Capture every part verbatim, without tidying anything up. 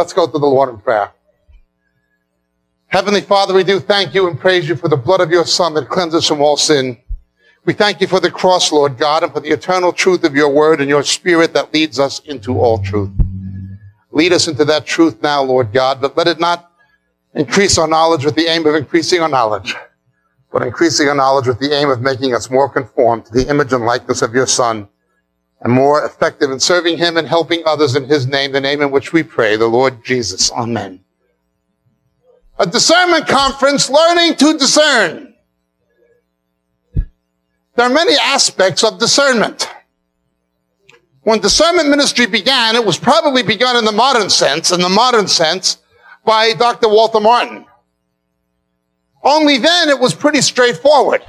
Let's go to the Lord in prayer. Heavenly Father, we do thank you and praise you for the blood of your Son that cleanses from all sin. We thank you for the cross, Lord God, and for the eternal truth of your word and your spirit that leads us into all truth. Lead us into that truth now, Lord God, but let it not increase our knowledge with the aim of increasing our knowledge, but increasing our knowledge with the aim of making us more conformed to the image and likeness of your Son, and more effective in serving him and helping others in his name, the name in which we pray, the Lord Jesus. Amen. A discernment conference, learning to discern. There are many aspects of discernment. When discernment ministry began, it was probably begun in the modern sense, in the modern sense, by Doctor Walter Martin. Only then it was pretty straightforward.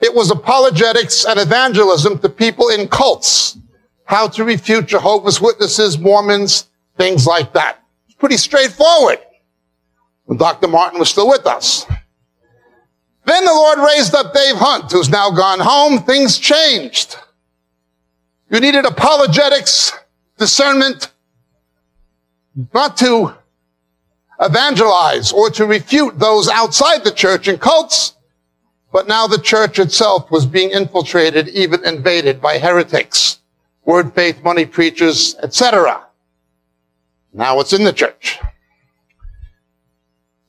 It was apologetics and evangelism to people in cults, how to refute Jehovah's Witnesses, Mormons, things like that. It's pretty straightforward when Doctor Martin was still with us. Then the Lord raised up Dave Hunt, who's now gone home. Things changed. You needed apologetics, discernment, not to evangelize or to refute those outside the church and cults, but now the church itself was being infiltrated, even invaded by heretics, word, faith, money preachers, et cetera. Now it's in the church.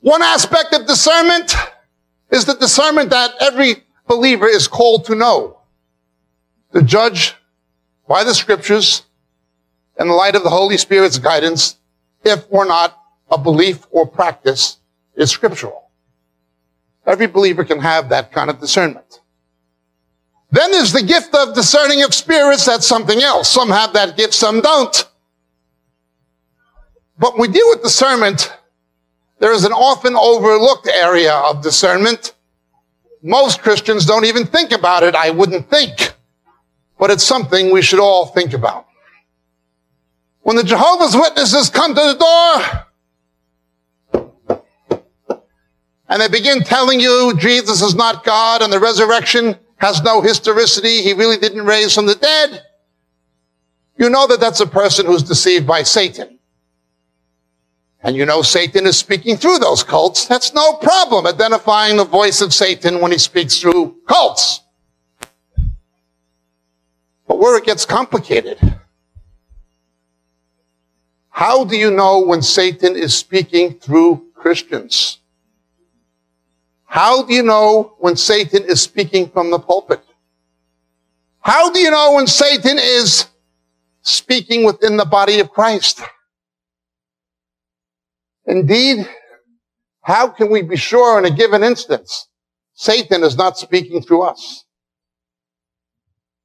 One aspect of discernment is the discernment that every believer is called to know, to judge by the scriptures, in the light of the Holy Spirit's guidance, if or not a belief or practice is scriptural. Every believer can have that kind of discernment. Then there's the gift of discerning of spirits. That's something else. Some have that gift, some don't. But when we deal with discernment, there is an often overlooked area of discernment. Most Christians don't even think about it, I wouldn't think. But it's something we should all think about. When the Jehovah's Witnesses come to the door, and they begin telling you Jesus is not God and the resurrection has no historicity, he really didn't raise from the dead, you know that that's a person who's deceived by Satan. And you know Satan is speaking through those cults. That's no problem, identifying the voice of Satan when he speaks through cults. But where it gets complicated, how do you know when Satan is speaking through Christians? How do you know when Satan is speaking from the pulpit? How do you know when Satan is speaking within the body of Christ? Indeed, how can we be sure in a given instance Satan is not speaking through us?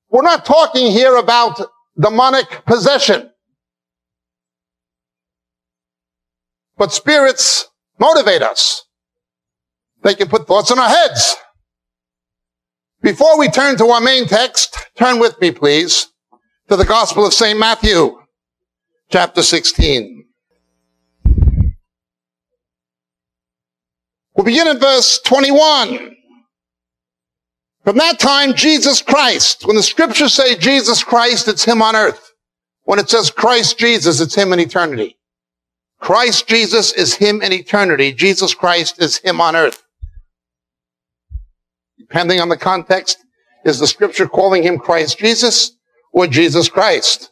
We're not talking here about demonic possession, but spirits motivate us. They can put thoughts in our heads. Before we turn to our main text, turn with me, please, to the Gospel of Saint Matthew, chapter sixteen. We'll begin at verse twenty-one. From that time, Jesus Christ. When the scriptures say Jesus Christ, it's him on earth. When it says Christ Jesus, it's him in eternity. Christ Jesus is him in eternity. Jesus Christ is him on earth. Depending on the context, is the scripture calling him Christ Jesus or Jesus Christ?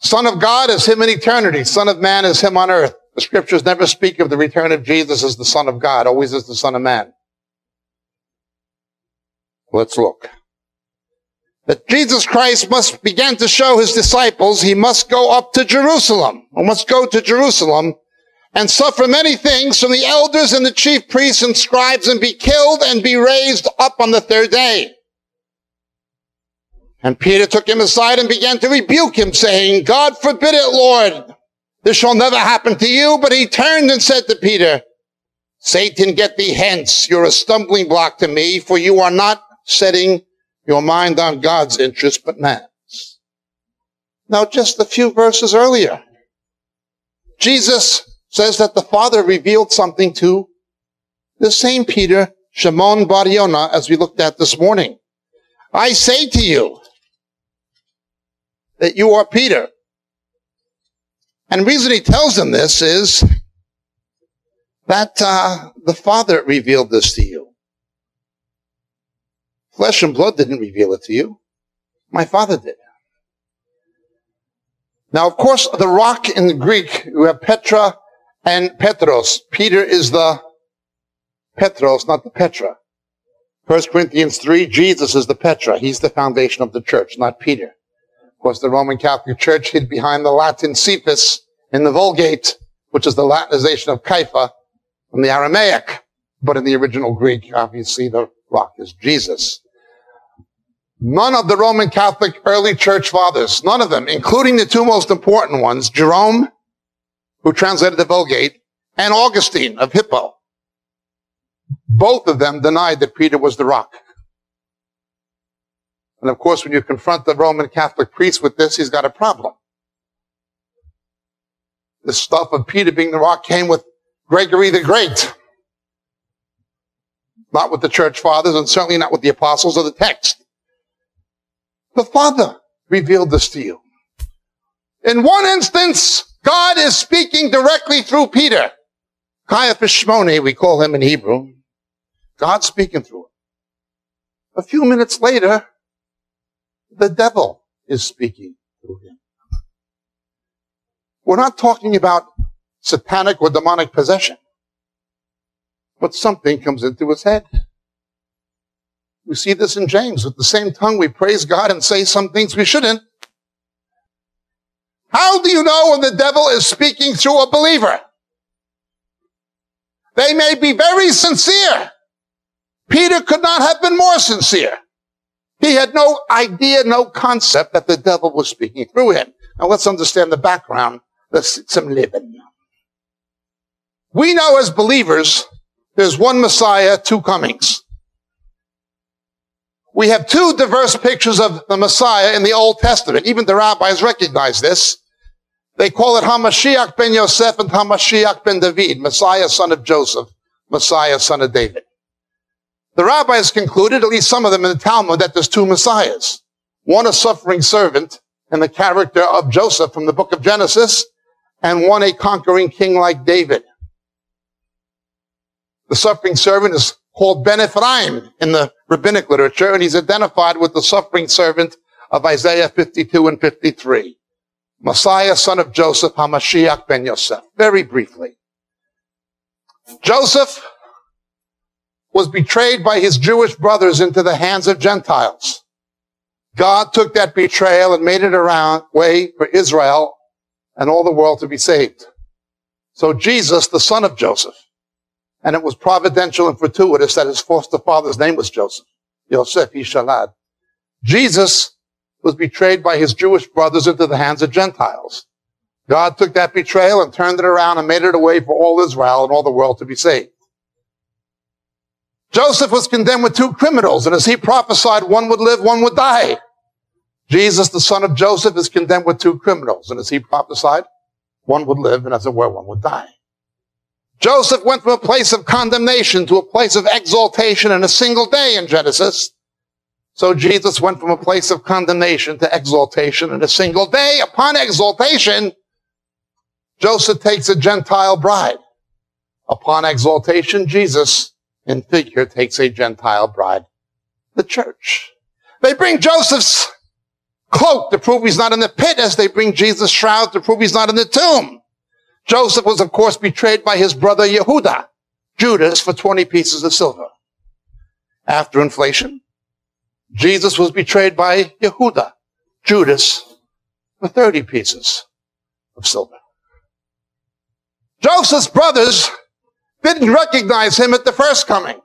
Son of God is him in eternity. Son of man is him on earth. The scriptures never speak of the return of Jesus as the Son of God, always as the Son of Man. Let's look. That Jesus Christ must begin to show his disciples he must go up to Jerusalem, or must go to Jerusalem and suffer many things from the elders and the chief priests and scribes, and be killed and be raised up on the third day. And Peter took him aside and began to rebuke him, saying, God forbid it, Lord. This shall never happen to you. But he turned and said to Peter, Satan, get thee hence. You're a stumbling block to me, for you are not setting your mind on God's interest, but man's. Now, just a few verses earlier, Jesus says that the Father revealed something to the same Peter, Shimon Bariona, as we looked at this morning. I say to you that you are Peter, And the reason he tells them this is that uh, the Father revealed this to you. Flesh and blood didn't reveal it to you. My Father did. Now, of course, the rock in the Greek, you have Petra and Petros. Peter is the Petros, not the Petra. First Corinthians three, Jesus is the Petra. He's the foundation of the church, not Peter. Of course, the Roman Catholic Church hid behind the Latin Cephas in the Vulgate, which is the Latinization of Caiaphas from the Aramaic. But in the original Greek, obviously, the rock is Jesus. None of the Roman Catholic early church fathers, none of them, including the two most important ones, Jerome, who translated the Vulgate, and Augustine of Hippo. Both of them denied that Peter was the rock. And of course, when you confront the Roman Catholic priest with this, he's got a problem. The stuff of Peter being the rock came with Gregory the Great. Not with the church fathers, and certainly not with the apostles or the text. The Father revealed this to you. In one instance, God is speaking directly through Peter. Caiaphas Shmoni, we call him in Hebrew. God's speaking through him. A few minutes later, the devil is speaking through him. We're not talking about satanic or demonic possession, but something comes into his head. We see this in James. With the same tongue, we praise God and say some things we shouldn't. How do you know when the devil is speaking through a believer? They may be very sincere. Peter could not have been more sincere. He had no idea, no concept that the devil was speaking through him. Now let's understand the background. Let's some living. We know as believers, there's one Messiah, two comings. We have two diverse pictures of the Messiah in the Old Testament. Even the rabbis recognize this. They call it HaMashiach ben Yosef and HaMashiach ben David, Messiah son of Joseph, Messiah son of David. The rabbis concluded, at least some of them in the Talmud, that there's two Messiahs. One a suffering servant in the character of Joseph from the book of Genesis, and one a conquering king like David. The suffering servant is called Ben Ephraim in the rabbinic literature, and he's identified with the suffering servant of Isaiah fifty-two and fifty-three. Messiah, son of Joseph, HaMashiach ben Yosef. Very briefly. Joseph was betrayed by his Jewish brothers into the hands of Gentiles. God took that betrayal and made it a way for Israel and all the world to be saved. So Jesus, the son of Joseph, and it was providential and fortuitous that his foster father's name was Joseph. Yosef Yishalad. Jesus was betrayed by his Jewish brothers into the hands of Gentiles. God took that betrayal and turned it around and made it a way for all Israel and all the world to be saved. Joseph was condemned with two criminals, and as he prophesied, one would live, one would die. Jesus, the son of Joseph, is condemned with two criminals, and as he prophesied, one would live, and as it were, one would die. Joseph went from a place of condemnation to a place of exaltation in a single day in Genesis. So Jesus went from a place of condemnation to exaltation in a single day. Upon exaltation, Joseph takes a Gentile bride. Upon exaltation, Jesus, in figure, takes a Gentile bride, the church. They bring Joseph's cloak to prove he's not in the pit, as they bring Jesus' shroud to prove he's not in the tomb. Joseph was, of course, betrayed by his brother Yehuda, Judas, for twenty pieces of silver. After inflation, Jesus was betrayed by Yehuda, Judas, for thirty pieces of silver. Joseph's brothers didn't recognize him at the first coming.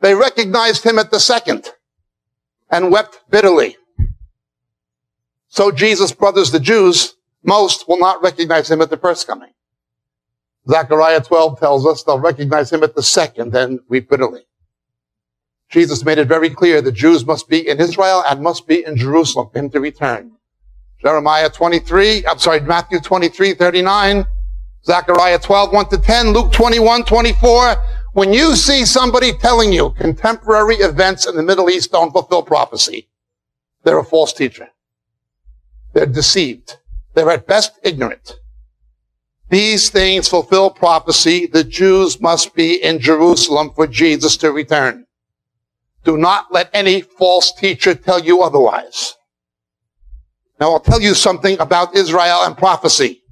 They recognized him at the second and wept bitterly. So Jesus' brothers, the Jews, most will not recognize him at the first coming. Zechariah twelve tells us they'll recognize him at the second and weep bitterly. Jesus made it very clear the Jews must be in Israel and must be in Jerusalem for him to return. Jeremiah twenty-three, I'm sorry, Matthew twenty-three, thirty-nine, Zechariah twelve, one to ten, Luke twenty-one, twenty-four. When you see somebody telling you contemporary events in the Middle East don't fulfill prophecy, they're a false teacher. They're deceived. They're at best ignorant. These things fulfill prophecy. The Jews must be in Jerusalem for Jesus to return. Do not let any false teacher tell you otherwise. Now I'll tell you something about Israel and prophecy.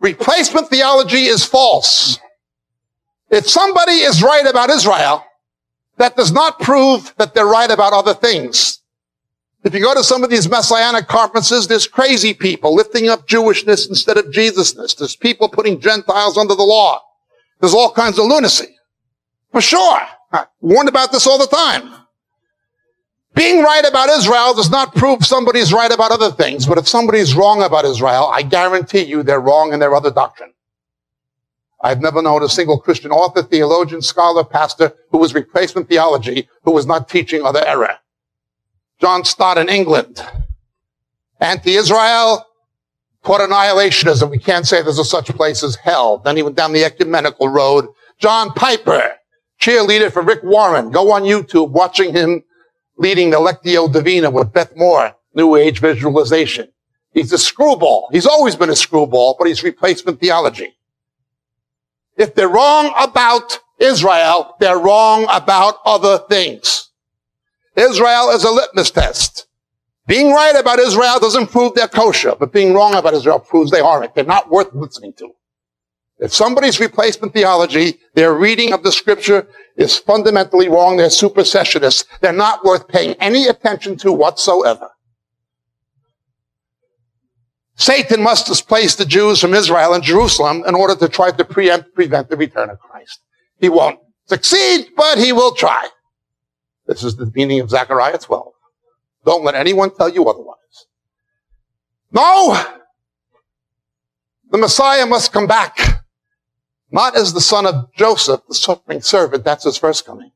Replacement theology is false. If somebody is right about Israel, that does not prove that they're right about other things. If you go to some of these messianic conferences, there's crazy people lifting up Jewishness instead of Jesusness. There's people putting Gentiles under the law. There's all kinds of lunacy. For sure. I warned about this all the time. Being right about Israel does not prove somebody's right about other things. But if somebody's wrong about Israel, I guarantee you they're wrong in their other doctrine. I've never known a single Christian author, theologian, scholar, pastor who was replacement theology, who was not teaching other error. John Stott in England, anti-Israel, taught annihilationism. We can't say there's a such place as hell. Then he went down the ecumenical road. John Piper, cheerleader for Rick Warren. Go on YouTube, watching him leading the Lectio Divina with Beth Moore, New Age visualization. He's a screwball. He's always been a screwball, but he's replacement theology. If they're wrong about Israel, they're wrong about other things. Israel is a litmus test. Being right about Israel doesn't prove they're kosher, but being wrong about Israel proves they aren't. They're not worth listening to. If somebody's replacement theology, their reading of the scripture is fundamentally wrong, they're supersessionists, they're not worth paying any attention to whatsoever. Satan must displace the Jews from Israel and Jerusalem in order to try to preempt, prevent the return of Christ. He won't succeed, but he will try. This is the meaning of Zechariah twelve. Don't let anyone tell you otherwise. No! The Messiah must come back. Not as the son of Joseph, the suffering servant. That's his first coming.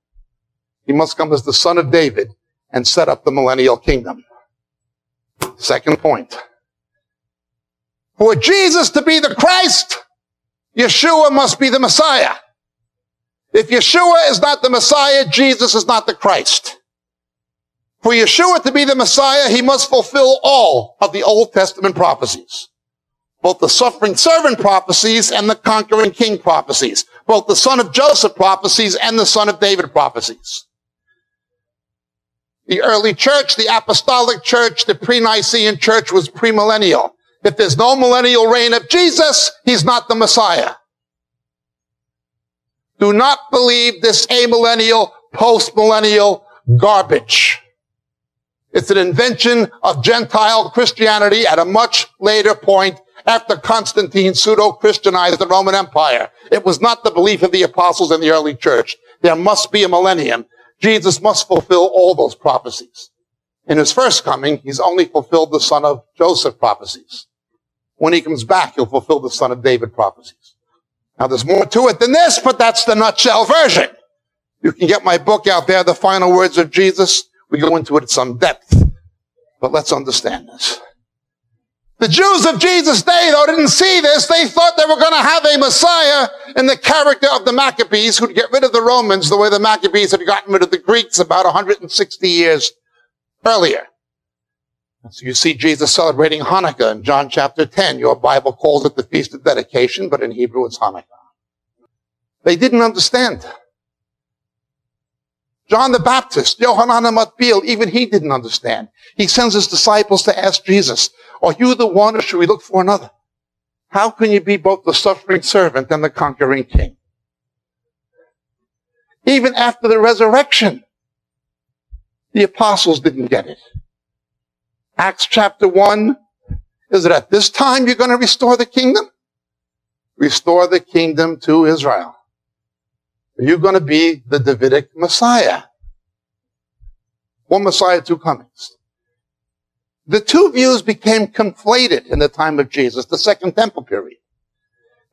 He must come as the son of David and set up the millennial kingdom. Second point. For Jesus to be the Christ, Yeshua must be the Messiah. If Yeshua is not the Messiah, Jesus is not the Christ. For Yeshua to be the Messiah, he must fulfill all of the Old Testament prophecies. Both the suffering servant prophecies and the conquering king prophecies. Both the son of Joseph prophecies and the son of David prophecies. The early church, the apostolic church, the pre-Nicene church was premillennial. If there's no millennial reign of Jesus, he's not the Messiah. Do not believe this amillennial, post-millennial garbage. It's an invention of Gentile Christianity at a much later point after Constantine pseudo-Christianized the Roman Empire. It was not the belief of the apostles in the early church. There must be a millennium. Jesus must fulfill all those prophecies. In his first coming, he's only fulfilled the son of Joseph prophecies. When he comes back, he'll fulfill the son of David prophecies. Now, there's more to it than this, but that's the nutshell version. You can get my book out there, The Final Words of Jesus. We go into it at some depth. But let's understand this. The Jews of Jesus' day, though, didn't see this. They thought they were going to have a Messiah in the character of the Maccabees, who'd get rid of the Romans the way the Maccabees had gotten rid of the Greeks about one hundred sixty years earlier. So you see Jesus celebrating Hanukkah in John chapter ten. Your Bible calls it the Feast of Dedication, but in Hebrew it's Hanukkah. They didn't understand. John the Baptist, Yohanan ha-Matbil, even he didn't understand. He sends his disciples to ask Jesus, are you the one or should we look for another? How can you be both the suffering servant and the conquering king? Even after the resurrection, the apostles didn't get it. Acts chapter one, is it at this time you're going to restore the kingdom? Restore the kingdom to Israel. You're going to be the Davidic Messiah. One Messiah, two comings. The two views became conflated in the time of Jesus, the Second Temple period.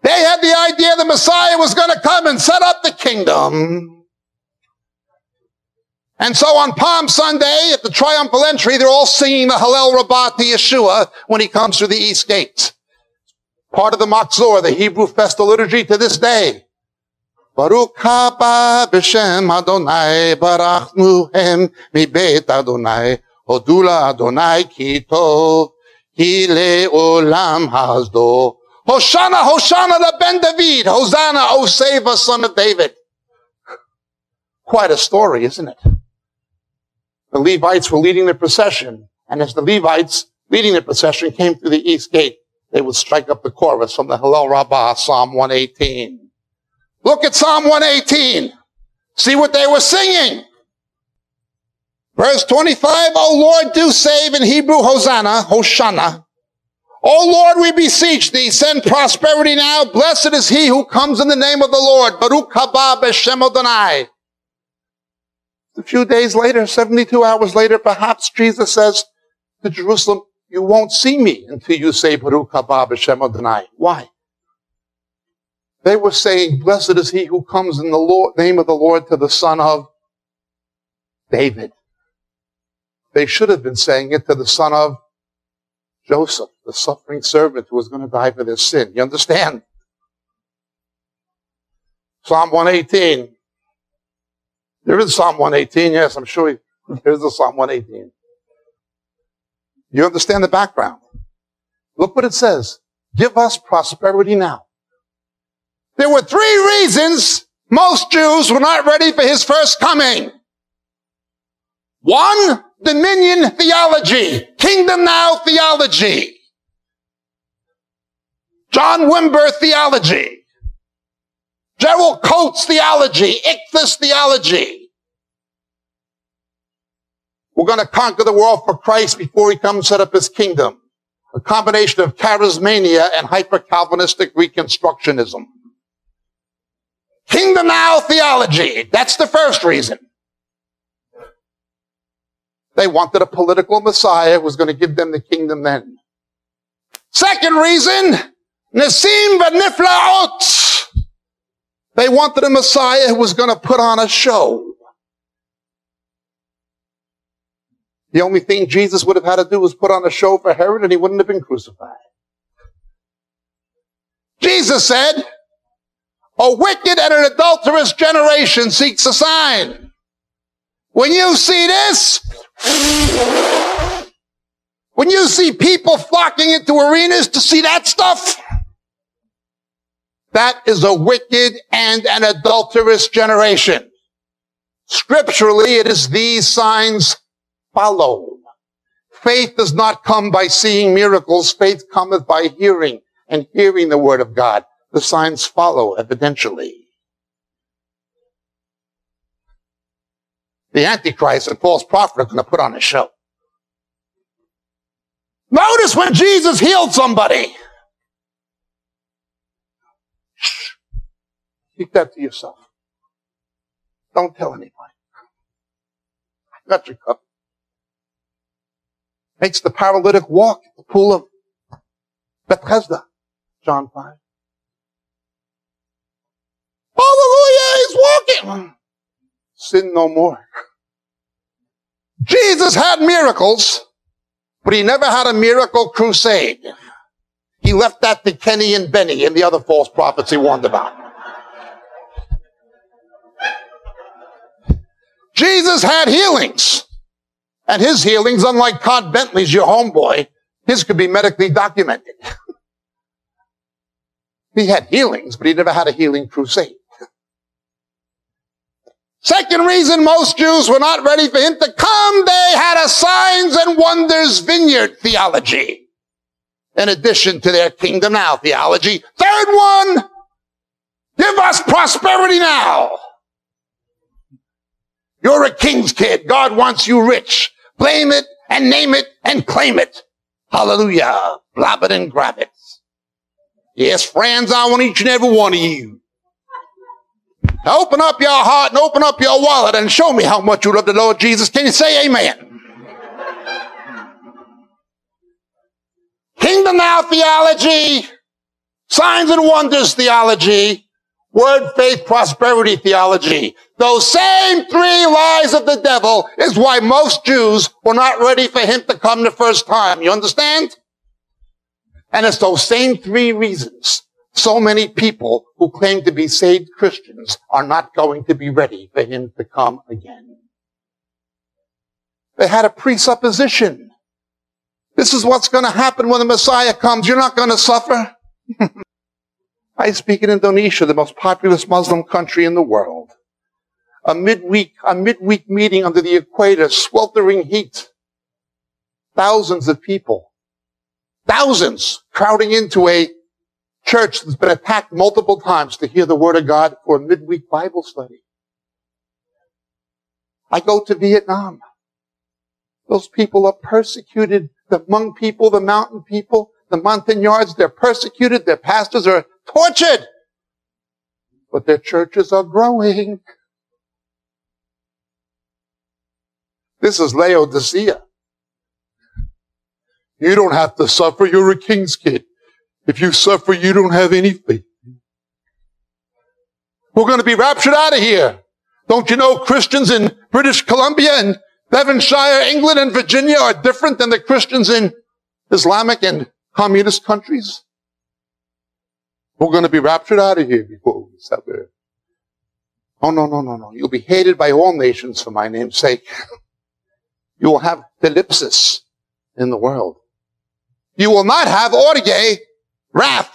They had the idea the Messiah was going to come and set up the kingdom. And so on Palm Sunday, at the triumphal entry, they're all singing the Hallel Rabbah to Yeshua when he comes through the East Gate. Part of the Matzor, the Hebrew festal liturgy to this day. Baruch haba b'shem Adonai, barachnu hem mi beit Adonai, hodula Adonai ki tov, ki le'olam hazdo, Hosanna, Hosanna, the Ben David. Hosanna, O save us, son of David. Quite a story, isn't it? The Levites were leading the procession. And as the Levites leading the procession came through the east gate, they would strike up the chorus from the Hallel Rabbah, Psalm one eighteen. Look at Psalm one eighteen. See what they were singing. Verse twenty-five, O Lord, do save, in Hebrew, Hosanna, Hoshana. O Lord, we beseech thee, send prosperity now. Blessed is he who comes in the name of the Lord. Baruch haba b'shem Adonai. A few days later, seventy-two hours later, perhaps Jesus says to Jerusalem, you won't see me until you say, Baruch haba b'shem Adonai. Why? They were saying, blessed is he who comes in the Lord, name of the Lord, to the son of David. They should have been saying it to the son of Joseph, the suffering servant who was going to die for their sin. You understand? Psalm one eighteen. There is Psalm one eighteen, yes, I'm sure there is a Psalm one eighteen. You understand the background. Look what it says. Give us prosperity now. There were three reasons most Jews were not ready for his first coming. One, dominion theology, kingdom now theology, John Wimber theology, Gerald Coates theology, Ichthus theology. We're going to conquer the world for Christ before he comes set up his kingdom. A combination of charismania and hyper-Calvinistic reconstructionism. Kingdom now theology, that's the first reason. They wanted a political Messiah who was going to give them the kingdom then. Second reason, Nasim v'niflaot. They wanted a Messiah who was going to put on a show. The only thing Jesus would have had to do was put on a show for Herod, and he wouldn't have been crucified. Jesus said, a wicked and an adulterous generation seeks a sign. When you see this, when you see people flocking into arenas to see that stuff, that is a wicked and an adulterous generation. Scripturally, it is these signs follow. Faith does not come by seeing miracles. Faith cometh by hearing, and hearing the word of God. The signs follow, evidentially. The Antichrist and false prophet are going to put on a show. Notice when Jesus healed somebody. Shh. Keep that to yourself. Don't tell anybody. I got your cup. Makes the paralytic walk at the pool of Bethesda, John five. Hallelujah, he's walking. Sin no more. Jesus had miracles, but he never had a miracle crusade. He left that to Kenny and Benny and the other false prophets he warned about. Jesus had healings, and his healings, unlike Todd Bentley's, your homeboy, his could be medically documented. He had healings, but he never had a healing crusade. Second reason most Jews were not ready for him to come, they had a signs and wonders vineyard theology, in addition to their kingdom now theology. Third one, give us prosperity now. You're a king's kid. God wants you rich. Blame it and name it and claim it. Hallelujah. Blab it and grab it. Yes, friends, I want each and every one of you. Now open up your heart and open up your wallet and show me how much you love the Lord Jesus. Can you say amen? Kingdom now theology, signs and wonders theology, word, faith, prosperity theology. Those same three lies of the devil is why most Jews were not ready for him to come the first time. You understand? And it's those same three reasons so many people who claim to be saved Christians are not going to be ready for him to come again. They had a presupposition. This is what's going to happen when the Messiah comes. You're not going to suffer. I speak in Indonesia, the most populous Muslim country in the world. A midweek, a midweek meeting under the equator, sweltering heat. Thousands of people. Thousands crowding into a church that's been attacked multiple times to hear the Word of God for a midweek Bible study. I go to Vietnam. Those people are persecuted. The Hmong people, the mountain people, the Montagnards, they're persecuted. Their pastors are tortured. But their churches are growing. This is Laodicea. You don't have to suffer. You're a king's kid. If you suffer, you don't have any faith. We're going to be raptured out of here. Don't you know Christians in British Columbia and Devonshire, England, and Virginia are different than the Christians in Islamic and communist countries? We're going to be raptured out of here before we separate. Oh, no, no, no, no. You'll be hated by all nations for my name's sake. You will have delipsis in the world. You will not have ordige wrath.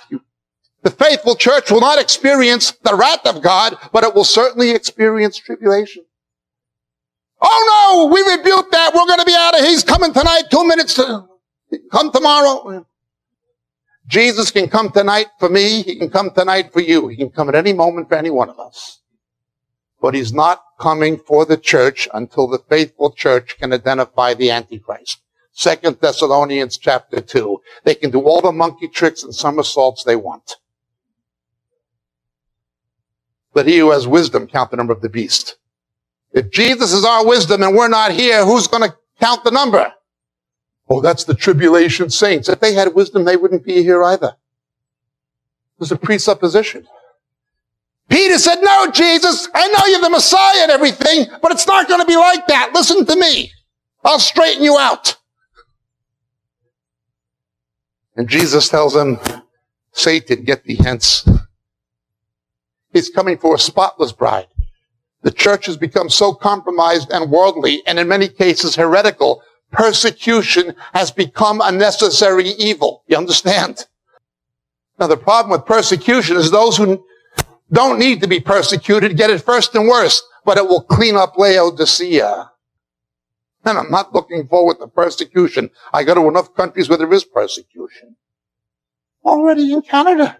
The faithful church will not experience the wrath of God, but it will certainly experience tribulation. Oh no, we rebuke that. We're going to be out of here. He's coming tonight, two minutes to come tomorrow. Jesus can come tonight for me. He can come tonight for you. He can come at any moment for any one of us. But he's not coming for the church until the faithful church can identify the Antichrist. Second Thessalonians chapter two. They can do all the monkey tricks and somersaults they want. But he who has wisdom, count the number of the beast. If Jesus is our wisdom and we're not here, who's going to count the number? Oh, that's the tribulation saints. If they had wisdom, they wouldn't be here either. It was a presupposition. Peter said, no, Jesus, I know you're the Messiah and everything, but it's not going to be like that. Listen to me. I'll straighten you out. And Jesus tells him, Satan, get thee hence. He's coming for a spotless bride. The church has become so compromised and worldly, and in many cases heretical. Persecution has become a necessary evil. You understand? Now, the problem with persecution is those who don't need to be persecuted get it first and worst, but it will clean up Laodicea. And I'm not looking forward to persecution. I go to enough countries where there is persecution. Already in Canada,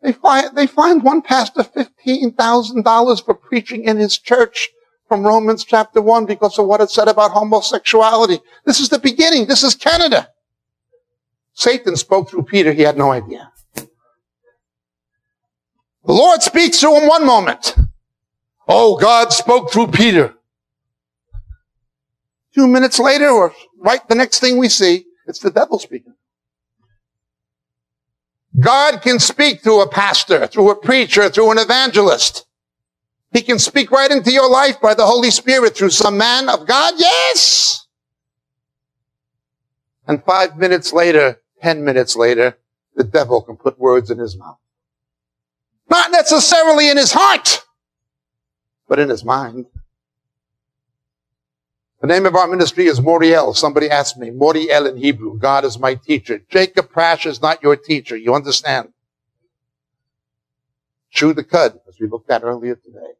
they find, they find one pastor fifteen thousand dollars for preaching in his church from Romans chapter one because of what it said about homosexuality. This is the beginning. This is Canada. Satan spoke through Peter. He had no idea. The Lord speaks through him one moment. Oh, God spoke through Peter. Two minutes later, or right the next thing we see, it's the devil speaking. God can speak through a pastor, through a preacher, through an evangelist. He can speak right into your life by the Holy Spirit through some man of God, yes! And five minutes later, ten minutes later, the devil can put words in his mouth. Not necessarily in his heart, but in his mind. The name of our ministry is Moriel. Somebody asked me, Moriel in Hebrew, God is my teacher. Jacob Prash is not your teacher, you understand? Chew the cud, as we looked at earlier today.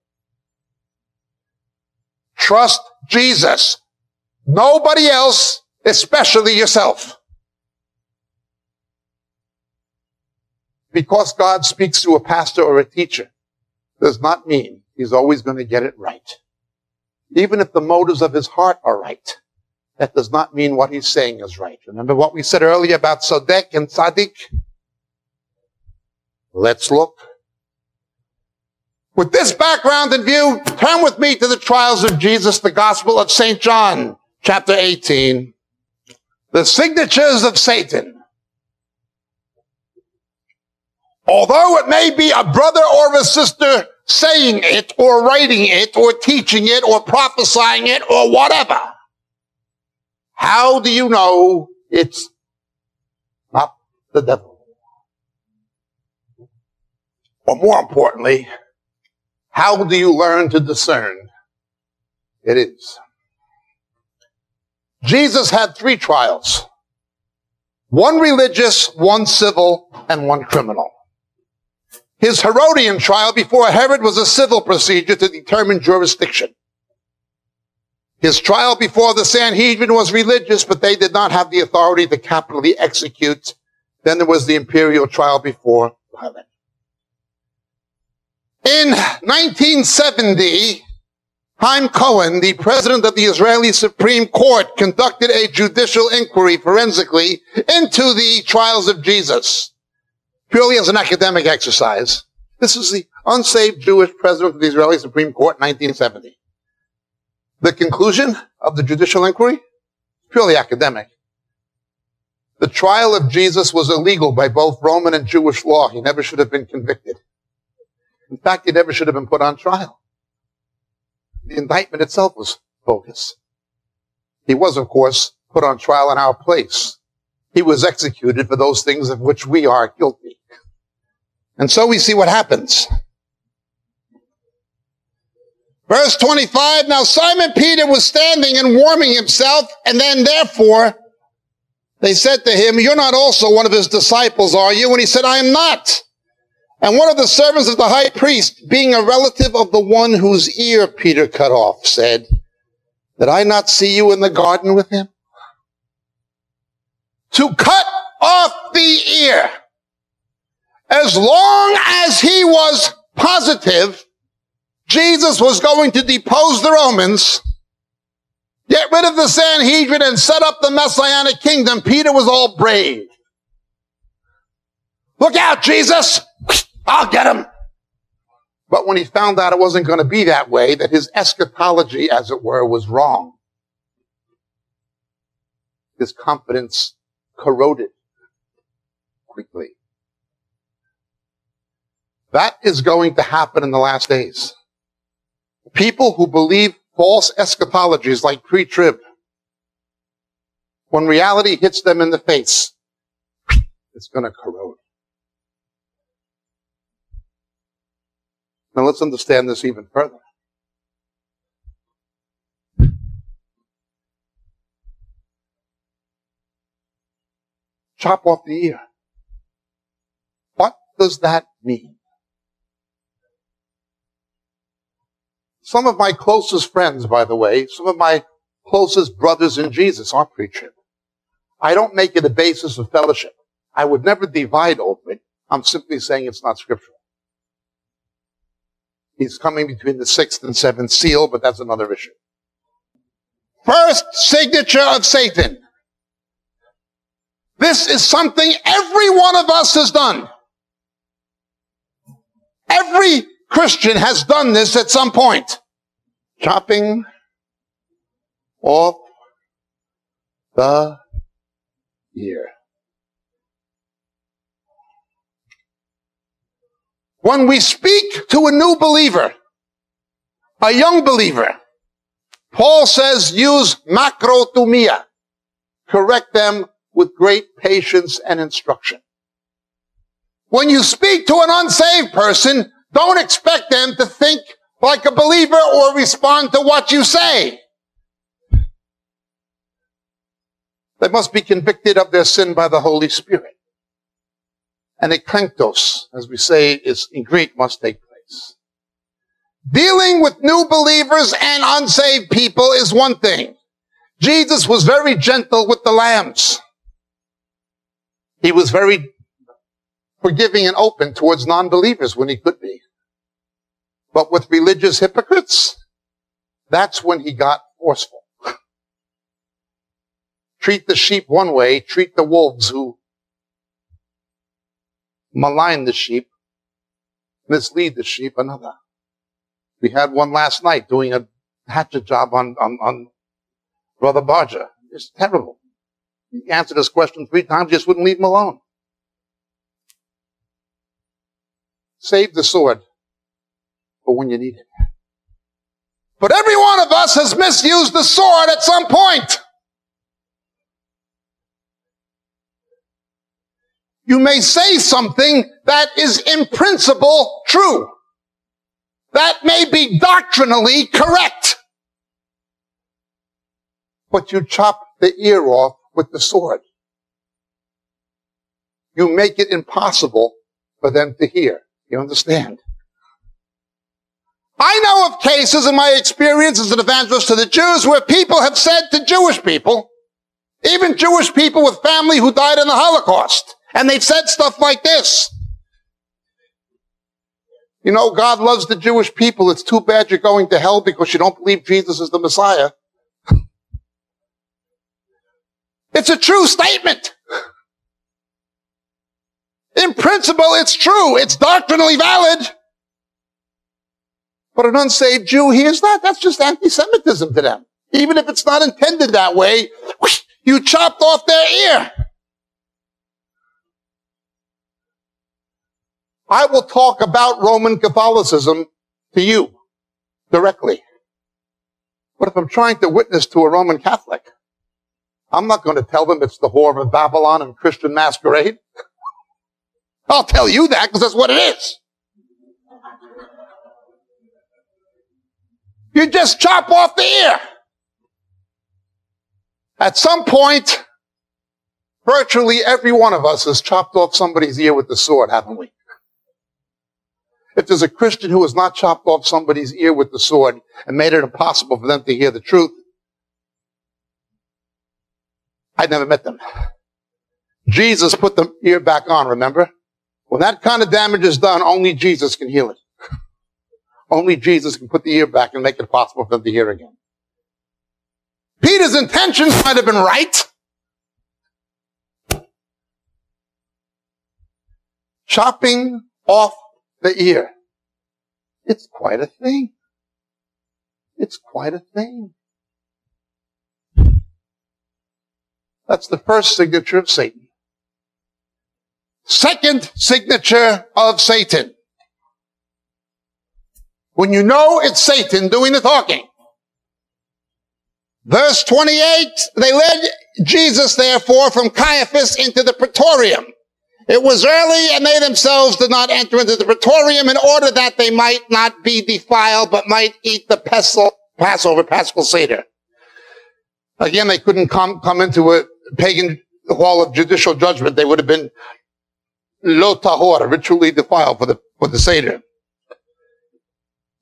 Trust Jesus. Nobody else, especially yourself. Because God speaks to a pastor or a teacher does not mean he's always going to get it right. Even if the motives of his heart are right, that does not mean what he's saying is right. Remember what we said earlier about Sadek and Tzaddik? Let's look. With this background in view, turn with me to the trials of Jesus, the Gospel of Saint John, chapter eighteen. The signatures of Satan. Although it may be a brother or a sister saying it, or writing it, or teaching it, or prophesying it, or whatever. How do you know it's not the devil? Or more importantly, how do you learn to discern it is? Jesus had three trials. One religious, one civil, and one criminal. His Herodian trial before Herod was a civil procedure to determine jurisdiction. His trial before the Sanhedrin was religious, but they did not have the authority to capitally execute. Then there was the imperial trial before Pilate. In nineteen seventy, Haim Cohen, the president of the Israeli Supreme Court, conducted a judicial inquiry forensically into the trials of Jesus, purely as an academic exercise. This is the unsaved Jewish president of the Israeli Supreme Court in nineteen seventy. The conclusion of the judicial inquiry? Purely academic. The trial of Jesus was illegal by both Roman and Jewish law. He never should have been convicted. In fact, he never should have been put on trial. The indictment itself was bogus. He was, of course, put on trial in our place. He was executed for those things of which we are guilty. And so we see what happens. Verse twenty-five, now Simon Peter was standing and warming himself, and then therefore they said to him, you're not also one of his disciples, are you? And he said, I am not. And one of the servants of the high priest, being a relative of the one whose ear Peter cut off, said, did I not see you in the garden with him? To cut off the ear, as long as he was positive Jesus was going to depose the Romans, get rid of the Sanhedrin, and set up the Messianic kingdom, Peter was all brave. Look out, Jesus! I'll get him! But when he found out it wasn't going to be that way, that his eschatology, as it were, was wrong, his confidence corroded quickly. That is going to happen in the last days. People who believe false eschatologies like pre-trib, when reality hits them in the face, it's going to corrode. Now let's understand this even further. Chop off the ear. What does that mean? Some of my closest friends, by the way, some of my closest brothers in Jesus are pre-trib. I don't make it a basis of fellowship. I would never divide over it. I'm simply saying it's not scriptural. He's coming between the sixth and seventh seal, but that's another issue. First signature of Satan. This is something every one of us has done. Every Christian has done this at some point. Chopping off the ear. When we speak to a new believer, a young believer, Paul says use makrotumia. Correct them with great patience and instruction. When you speak to an unsaved person, don't expect them to think like a believer or respond to what you say. They must be convicted of their sin by the Holy Spirit. And eklenktos, as we say, is in Greek, must take place. Dealing with new believers and unsaved people is one thing. Jesus was very gentle with the lambs. He was very forgiving and open towards non-believers when he could be. But with religious hypocrites, that's when he got forceful. Treat the sheep one way, treat the wolves who malign the sheep, mislead the sheep another. We had one last night doing a hatchet job on, on, on Brother Barger. It's terrible. He answered his question three times, just wouldn't leave him alone. Save the sword for when you need it. But every one of us has misused the sword at some point. You may say something that is in principle true. That may be doctrinally correct. But you chop the ear off with the sword. you make it impossible for them to hear. You understand? I know of cases in my experience as an evangelist to the Jews where people have said to Jewish people, even Jewish people with family who died in the Holocaust, and they've said stuff like this. You know, God loves the Jewish people. It's too bad you're going to hell because you don't believe Jesus is the Messiah. It's a true statement. In principle, it's true. It's doctrinally valid. But an unsaved Jew hears that. That's just anti-Semitism to them. Even if it's not intended that way, whoosh, you chopped off their ear. I will talk about Roman Catholicism to you directly. But if I'm trying to witness to a Roman Catholic, I'm not going to tell them it's the whore of Babylon and Christian masquerade. I'll tell you that because that's what it is. You just chop off the ear. At some point, virtually every one of us has chopped off somebody's ear with the sword, haven't we? If there's a Christian who has not chopped off somebody's ear with the sword and made it impossible for them to hear the truth, I never met them. Jesus put the ear back on, remember? When that kind of damage is done, only Jesus can heal it. Only Jesus can put the ear back and make it possible for them to hear again. Peter's intentions might have been right. Chopping off the ear. It's quite a thing. It's quite a thing. That's the first signature of Satan. Second signature of Satan. When you know it's Satan doing the talking. Verse twenty-eight, they led Jesus, therefore, from Caiaphas into the Praetorium. It was early, and they themselves did not enter into the Praetorium in order that they might not be defiled, but might eat the pestle, Passover, Paschal Seder. Again, they couldn't come, come into a pagan hall of judicial judgment. They would have been lo tahor, ritually defiled for the, for the Seder.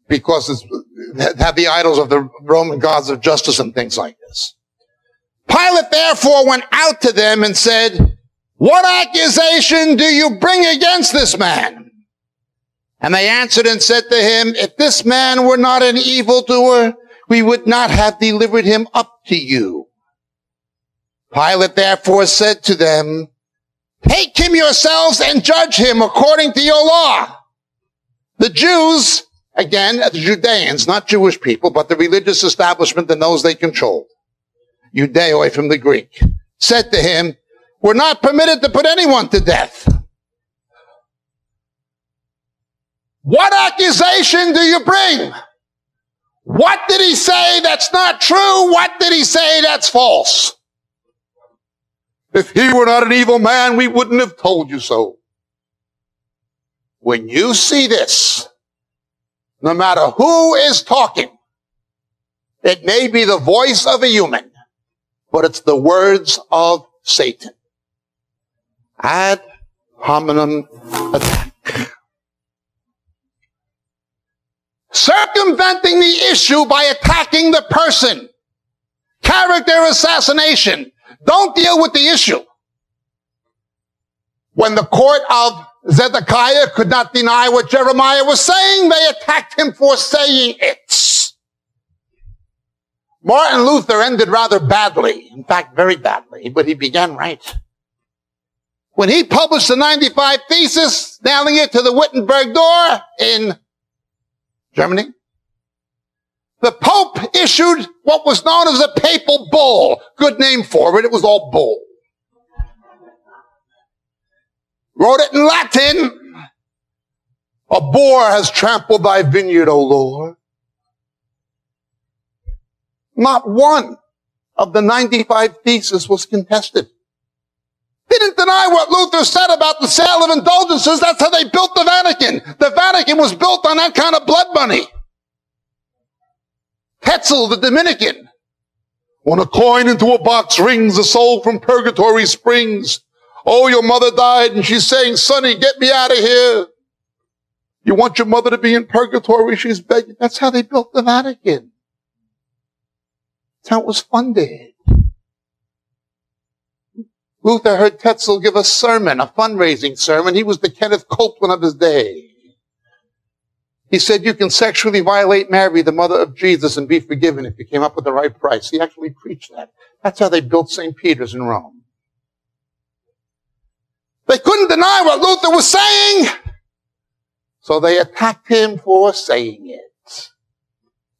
Because it's, have the idols of the Roman gods of justice and things like this. Pilate therefore went out to them and said, "What accusation do you bring against this man?" And they answered and said to him, "If this man were not an evildoer, we would not have delivered him up to you." Pilate therefore said to them, "Take him yourselves and judge him according to your law." The Jews, again, the Judeans, not Jewish people, but the religious establishment and those they controlled, Judaioi from the Greek, said to him, "We're not permitted to put anyone to death. What accusation do you bring? What did he say that's not true? What did he say that's false? If he were not an evil man, we wouldn't have told you so." When you see this, no matter who is talking, it may be the voice of a human, but it's the words of Satan. Ad hominem attack. Circumventing the issue by attacking the person. Character assassination. Don't deal with the issue. When the court of Zedekiah could not deny what Jeremiah was saying, they attacked him for saying it. Martin Luther ended rather badly, in fact, very badly, but he began right. When he published the ninety-five Thesis, nailing it to the Wittenberg door in Germany, the Pope issued what was known as a papal bull. Good name for it, it was all bull. Wrote it in Latin. "A boar has trampled thy vineyard, O Lord." Not one of the ninety-five theses was contested. They didn't deny what Luther said about the sale of indulgences. That's how they built the Vatican. The Vatican was built on that kind of blood money. Tetzel, the Dominican. "When a coin into a box rings, a soul from purgatory springs. Oh, your mother died, and she's saying, Sonny, get me out of here. You want your mother to be in purgatory? She's begging. That's how they built the Vatican. That's how it was funded. Luther heard Tetzel give a sermon, a fundraising sermon. He was the Kenneth Copeland of his day. He said, you can sexually violate Mary, the mother of Jesus, and be forgiven if you came up with the right price. He actually preached that. That's how they built Saint Peter's in Rome. They couldn't deny what Luther was saying, so they attacked him for saying it.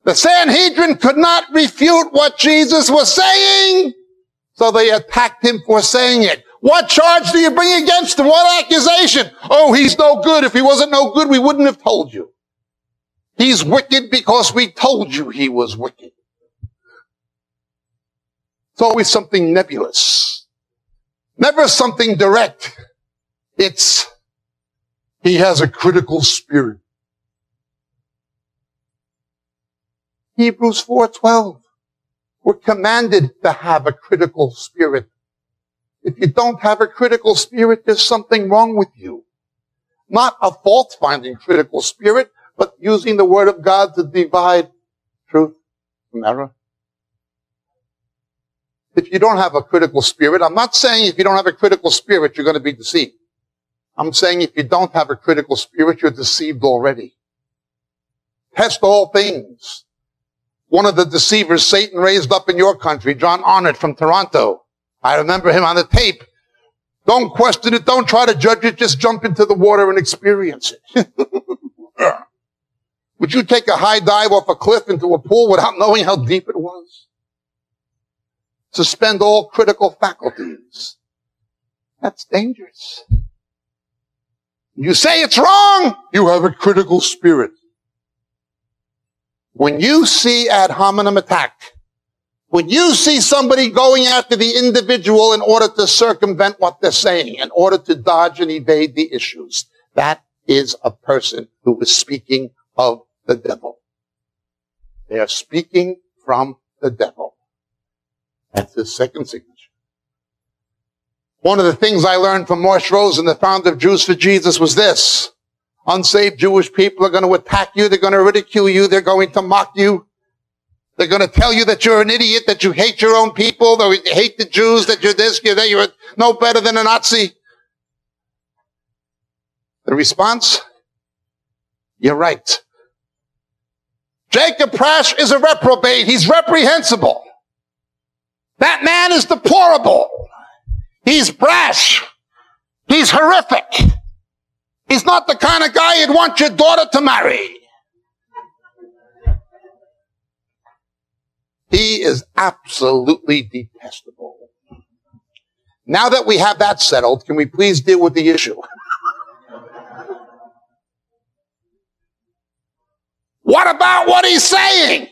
The Sanhedrin could not refute what Jesus was saying, so they attacked him for saying it. What charge do you bring against him? What accusation? Oh, he's no good. If he wasn't no good, we wouldn't have told you. He's wicked because we told you he was wicked. It's always something nebulous. Never something direct. It's, he has a critical spirit. Hebrews four twelve. We're commanded to have a critical spirit. If you don't have a critical spirit, there's something wrong with you. Not a fault-finding critical spirit, but using the Word of God to divide truth from error. If you don't have a critical spirit, I'm not saying if you don't have a critical spirit, you're going to be deceived. I'm saying if you don't have a critical spirit, you're deceived already. Test all things. One of the deceivers Satan raised up in your country, John Arnott from Toronto. I remember him on the tape. Don't question it. Don't try to judge it. Just jump into the water and experience it. Would you take a high dive off a cliff into a pool without knowing how deep it was? Suspend all critical faculties. That's dangerous. You say it's wrong. You have a critical spirit. When you see ad hominem attack, when you see somebody going after the individual in order to circumvent what they're saying, in order to dodge and evade the issues, that is a person who is speaking of the devil. They are speaking from the devil. That's his second signature. One of the things I learned from Marsh Rosen, the founder of Jews for Jesus, was this. Unsaved Jewish people are going to attack you. They're going to ridicule you. They're going to mock you. They're going to tell you that you're an idiot, that you hate your own people, that you hate the Jews, that you're this, you're that, you're no better than a Nazi. The response? You're right. Jacob Prash is a reprobate. He's reprehensible. That man is deplorable. He's brash. He's horrific. He's not the kind of guy you'd want your daughter to marry. He is absolutely detestable. Now that we have that settled, can we please deal with the issue? What about what he's saying?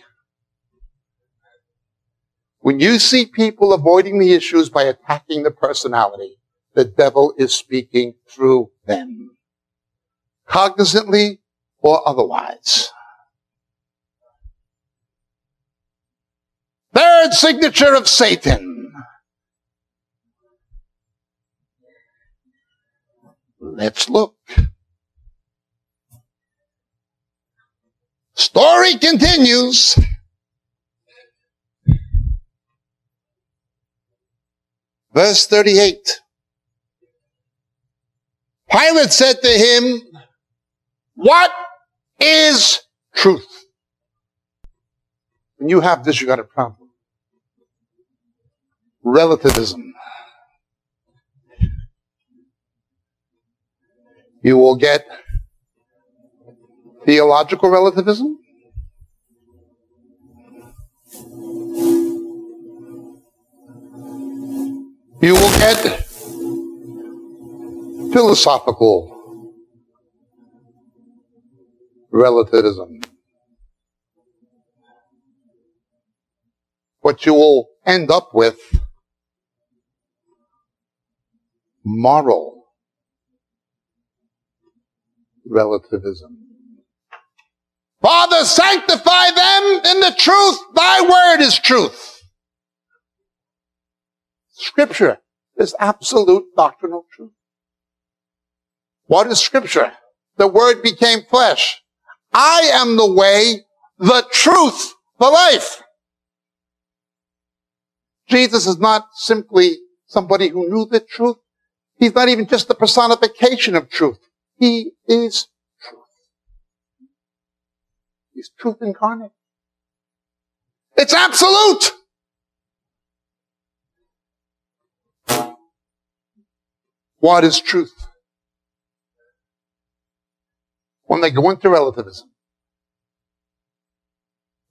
When you see people avoiding the issues by attacking the personality, the devil is speaking through them, cognizantly or otherwise. Third signature of Satan. Let's look. Story continues. Verse thirty-eight. Pilate said to him, what is truth? When you have this, you got a problem. Relativism. You will get theological relativism, you will get philosophical relativism. What you will end up with, moral relativism. Father, sanctify them in the truth. Thy word is truth. Scripture is absolute doctrinal truth. What is Scripture? The Word became flesh. I am the way, the truth, the life. Jesus is not simply somebody who knew the truth. He's not even just the personification of truth. He is truth. He's truth incarnate. It's absolute. What is truth? When they go into relativism.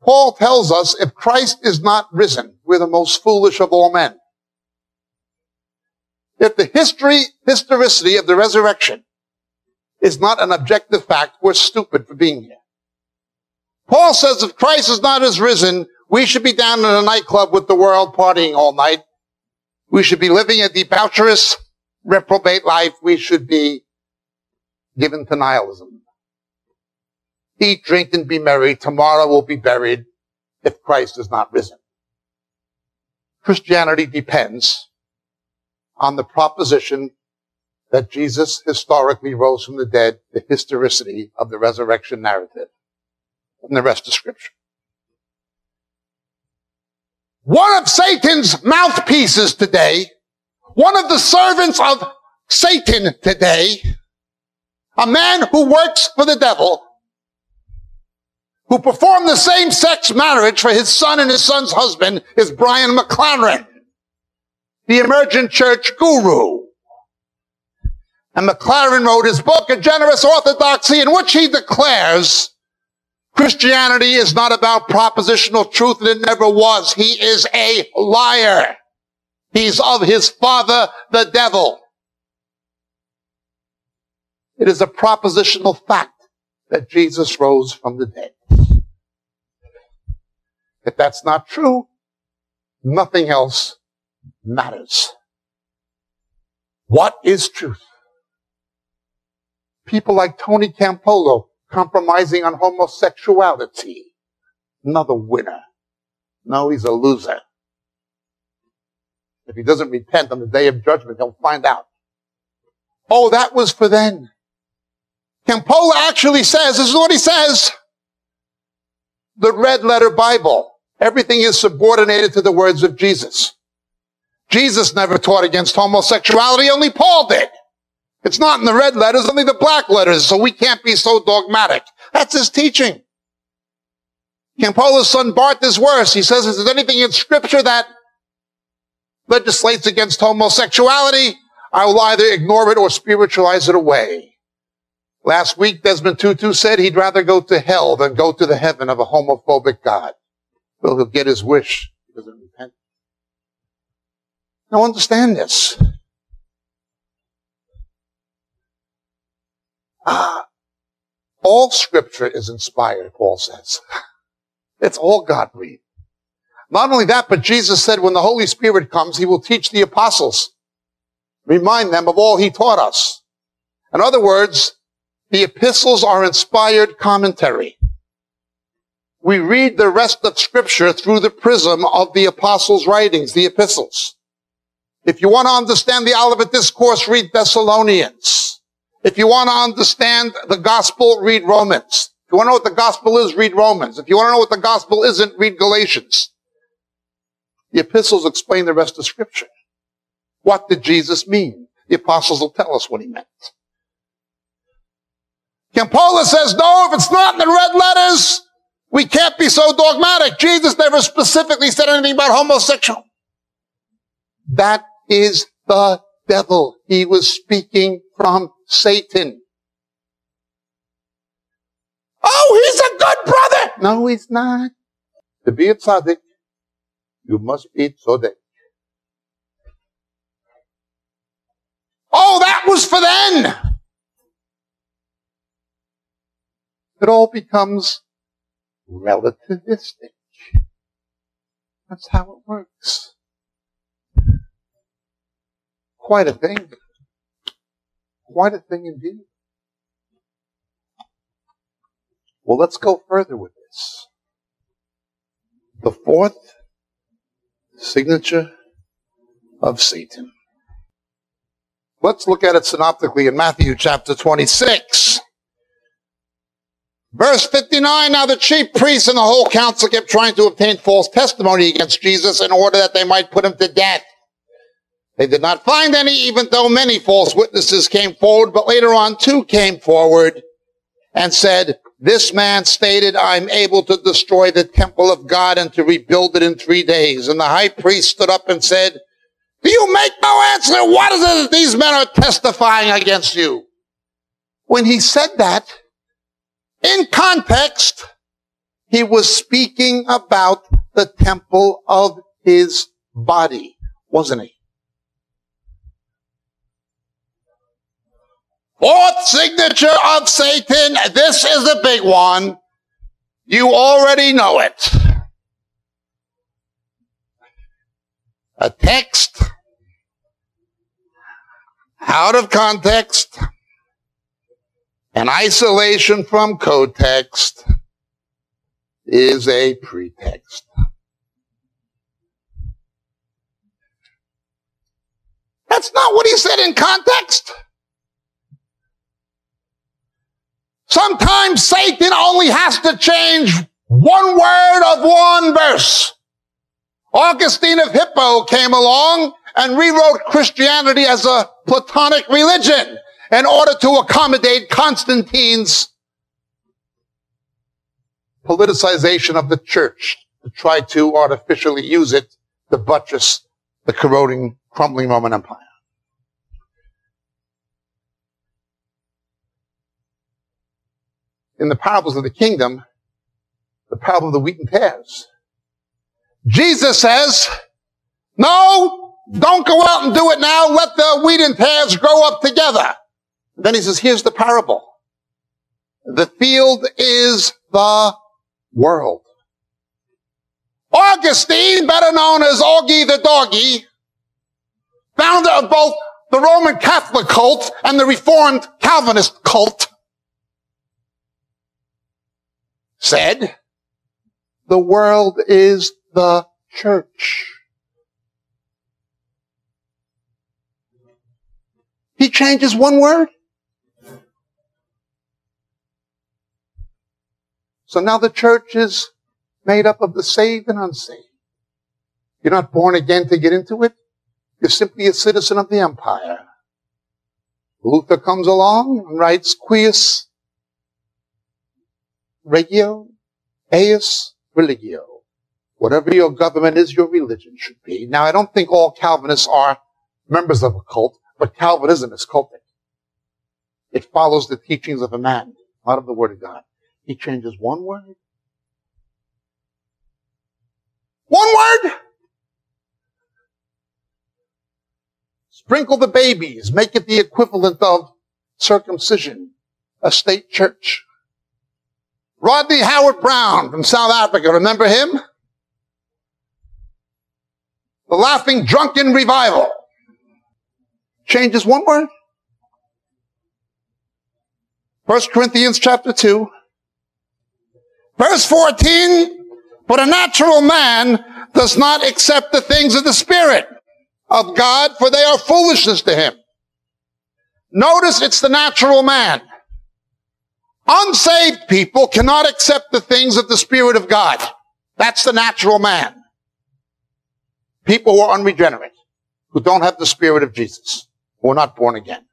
Paul tells us if Christ is not risen, we're the most foolish of all men. If the history, historicity of the resurrection is not an objective fact, we're stupid for being here. Paul says if Christ is not as risen, we should be down in a nightclub with the world partying all night. We should be living a debaucherous, reprobate life. We should be given to nihilism. Eat, drink, and be merry. Tomorrow will be buried if Christ is not risen. Christianity depends on the proposition that Jesus historically rose from the dead, the historicity of the resurrection narrative, and the rest of Scripture. One of Satan's mouthpieces today, one of the servants of Satan today, a man who works for the devil, who performed the same-sex marriage for his son and his son's husband, is Brian McLaren, the emergent church guru. And McLaren wrote his book, A Generous Orthodoxy, in which he declares Christianity is not about propositional truth, and it never was. He is a liar. He's of his father, the devil. It is a propositional fact that Jesus rose from the dead. If that's not true, nothing else matters. What is truth? People like Tony Campolo compromising on homosexuality. Another winner. No, he's a loser. If he doesn't repent on the day of judgment, he'll find out. Oh, that was for then. Campolo actually says, this is what he says, the red letter Bible. Everything is subordinated to the words of Jesus. Jesus never taught against homosexuality, only Paul did. It's not in the red letters, only the black letters, so we can't be so dogmatic. That's his teaching. Campolo's son Bart is worse. He says, is there anything in Scripture that legislates against homosexuality? I will either ignore it or spiritualize it away. Last week, Desmond Tutu said he'd rather go to hell than go to the heaven of a homophobic God. Well, he'll get his wish because of repentance. Now understand this. Ah, all Scripture is inspired, Paul says. It's all God-breathed. Not only that, but Jesus said when the Holy Spirit comes, he will teach the apostles. Remind them of all he taught us. In other words, the epistles are inspired commentary. We read the rest of Scripture through the prism of the apostles' writings, the epistles. If you want to understand the Olivet Discourse, read Thessalonians. If you want to understand the Gospel, read Romans. If you want to know what the Gospel is, read Romans. If you want to know what the Gospel isn't, read Galatians. The epistles explain the rest of Scripture. What did Jesus mean? The apostles will tell us what he meant. Campolo says, no, if it's not in the red letters, we can't be so dogmatic. Jesus never specifically said anything about homosexual. That is the devil. He was speaking from Satan. Oh, he's a good brother. No, he's not. To be a tzaddik, you must be tzodek. Oh, that was for then. It all becomes relativistic. That's how it works. Quite a thing. Quite a thing indeed. Well, let's go further with this. The fourth signature of Satan. Let's look at it synoptically in Matthew chapter twenty-six. Verse fifty-nine, now the chief priests and the whole council kept trying to obtain false testimony against Jesus in order that they might put him to death. They did not find any, even though many false witnesses came forward, but later on two came forward and said, this man stated, I'm able to destroy the temple of God and to rebuild it in three days. And the high priest stood up and said, do you make no answer? What is it that these men are testifying against you? When he said that, in context, he was speaking about the temple of his body, wasn't he? Fourth signature of Satan, this is the big one. You already know it. A text out of context. An isolation from co-text is a pretext. That's not what he said in context. Sometimes Satan only has to change one word of one verse. Augustine of Hippo came along and rewrote Christianity as a Platonic religion in order to accommodate Constantine's politicization of the church, to try to artificially use it to buttress the corroding, crumbling Roman Empire. In the parables of the kingdom, the parable of the wheat and tares, Jesus says, no, don't go out and do it now. Let the wheat and tares grow up together. Then he says, here's the parable. The field is the world. Augustine, better known as Augie the Doggy, founder of both the Roman Catholic cult and the Reformed Calvinist cult, said, the world is the church. He changes one word. So now the church is made up of the saved and unsaved. You're not born again to get into it. You're simply a citizen of the empire. Luther comes along and writes Quius Regio, Eius Religio. Whatever your government is, your religion should be. Now, I don't think all Calvinists are members of a cult, but Calvinism is cultic. It follows the teachings of a man, not of the Word of God. He changes one word. One word! Sprinkle the babies. Make it the equivalent of circumcision, a state church. Rodney Howard Brown from South Africa, remember him? The Laughing Drunken Revival. Changes one word. First Corinthians chapter two. Verse fourteen, but a natural man does not accept the things of the Spirit of God, for they are foolishness to him. Notice it's the natural man. Unsaved people cannot accept the things of the Spirit of God. That's the natural man. People who are unregenerate, who don't have the Spirit of Jesus, who are not born again.